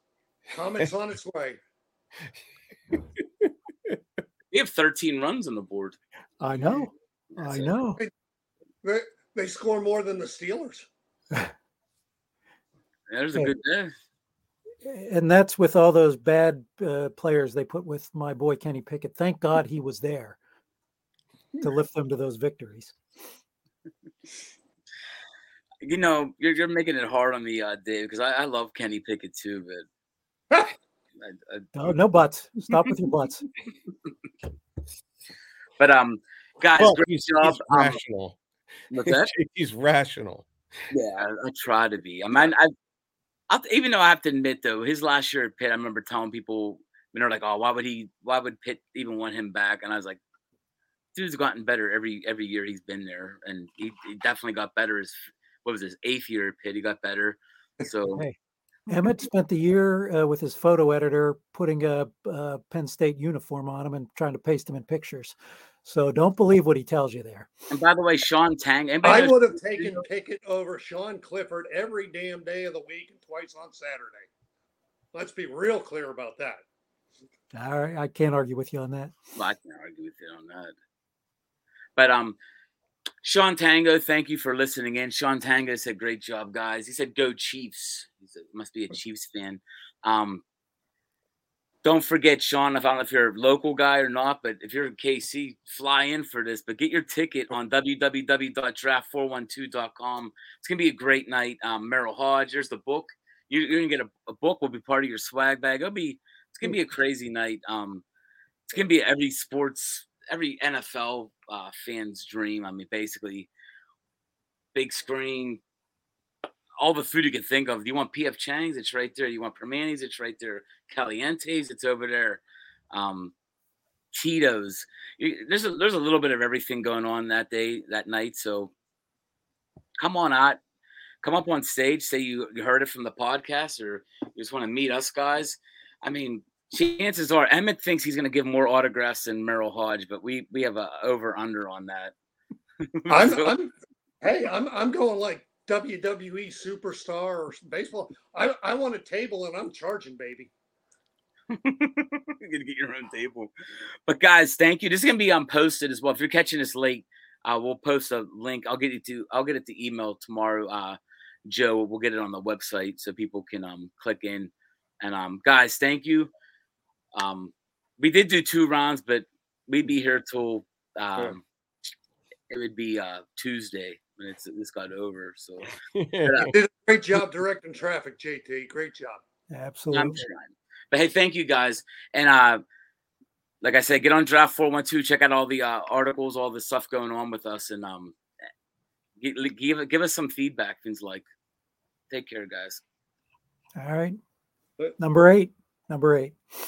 Comments on its way. We have 13 runs on the board. I know. That's I know. They score more than the Steelers. There's a good day. And that's with all those bad players they put with my boy Kenny Pickett. Thank God he was there to lift them to those victories. You know, you're making it hard on me, Dave, because I love Kenny Pickett too. But no buts. Stop with your buts. But guys, great job. Rational. What's that? He's rational. Yeah, I try to be. I mean, even though I have to admit, though, his last year at Pitt, I remember telling people, you know, like, oh, why would Pitt even want him back? And I was like, dude's gotten better every year he's been there. And he definitely got better. His 8th year at Pitt, he got better. So hey, Emmett spent the year with his photo editor putting a Penn State uniform on him and trying to paste him in pictures. So don't believe what he tells you there. And by the way, Sean Tang. I would have taken Pickett over Sean Clifford every damn day of the week and twice on Saturday. Let's be real clear about that. All right. I can't argue with you on that. Well, I can't argue with you on that. But Sean Tango, thank you for listening in. Sean Tango said, great job, guys. He said, go Chiefs. He said, must be a Chiefs fan. Don't forget, Sean, I don't know if you're a local guy or not, but if you're in KC, fly in for this. But get your ticket on www.draft412.com. It's going to be a great night. Merrill Hodge, there's the book. You're going to get a book. Will be part of your swag bag. It's going to be a crazy night. It's going to be every NFL fan's dream. I mean, basically, big screen, all the food you can think of. Do you want P.F. Chang's? It's right there. You want Permani's? It's right there. Caliente's? It's over there. Tito's. There's a little bit of everything going on that night. So come on out. Come up on stage. Say you heard it from the podcast or you just want to meet us guys. I mean, chances are Emmett thinks he's going to give more autographs than Merrill Hodge, but we have a over-under on that. I'm going like WWE superstar or baseball. I want a table and I'm charging, baby. You're gonna get your own table. But guys, thank you. This is gonna be posted as well. If you're catching this late, we'll post a link. I'll get it to email tomorrow. Joe, we'll get it on the website so people can click in. And guys, thank you. We did do 2 rounds, but we'd be here till It would be Tuesday. And it's got over. So did a great job directing traffic, JT. Great job. Absolutely. I'm trying. But hey, thank you guys. And like I said, get on Draft 412. Check out all the articles, all the stuff going on with us, and give us some feedback. Things like, take care, guys. All right. Number 8.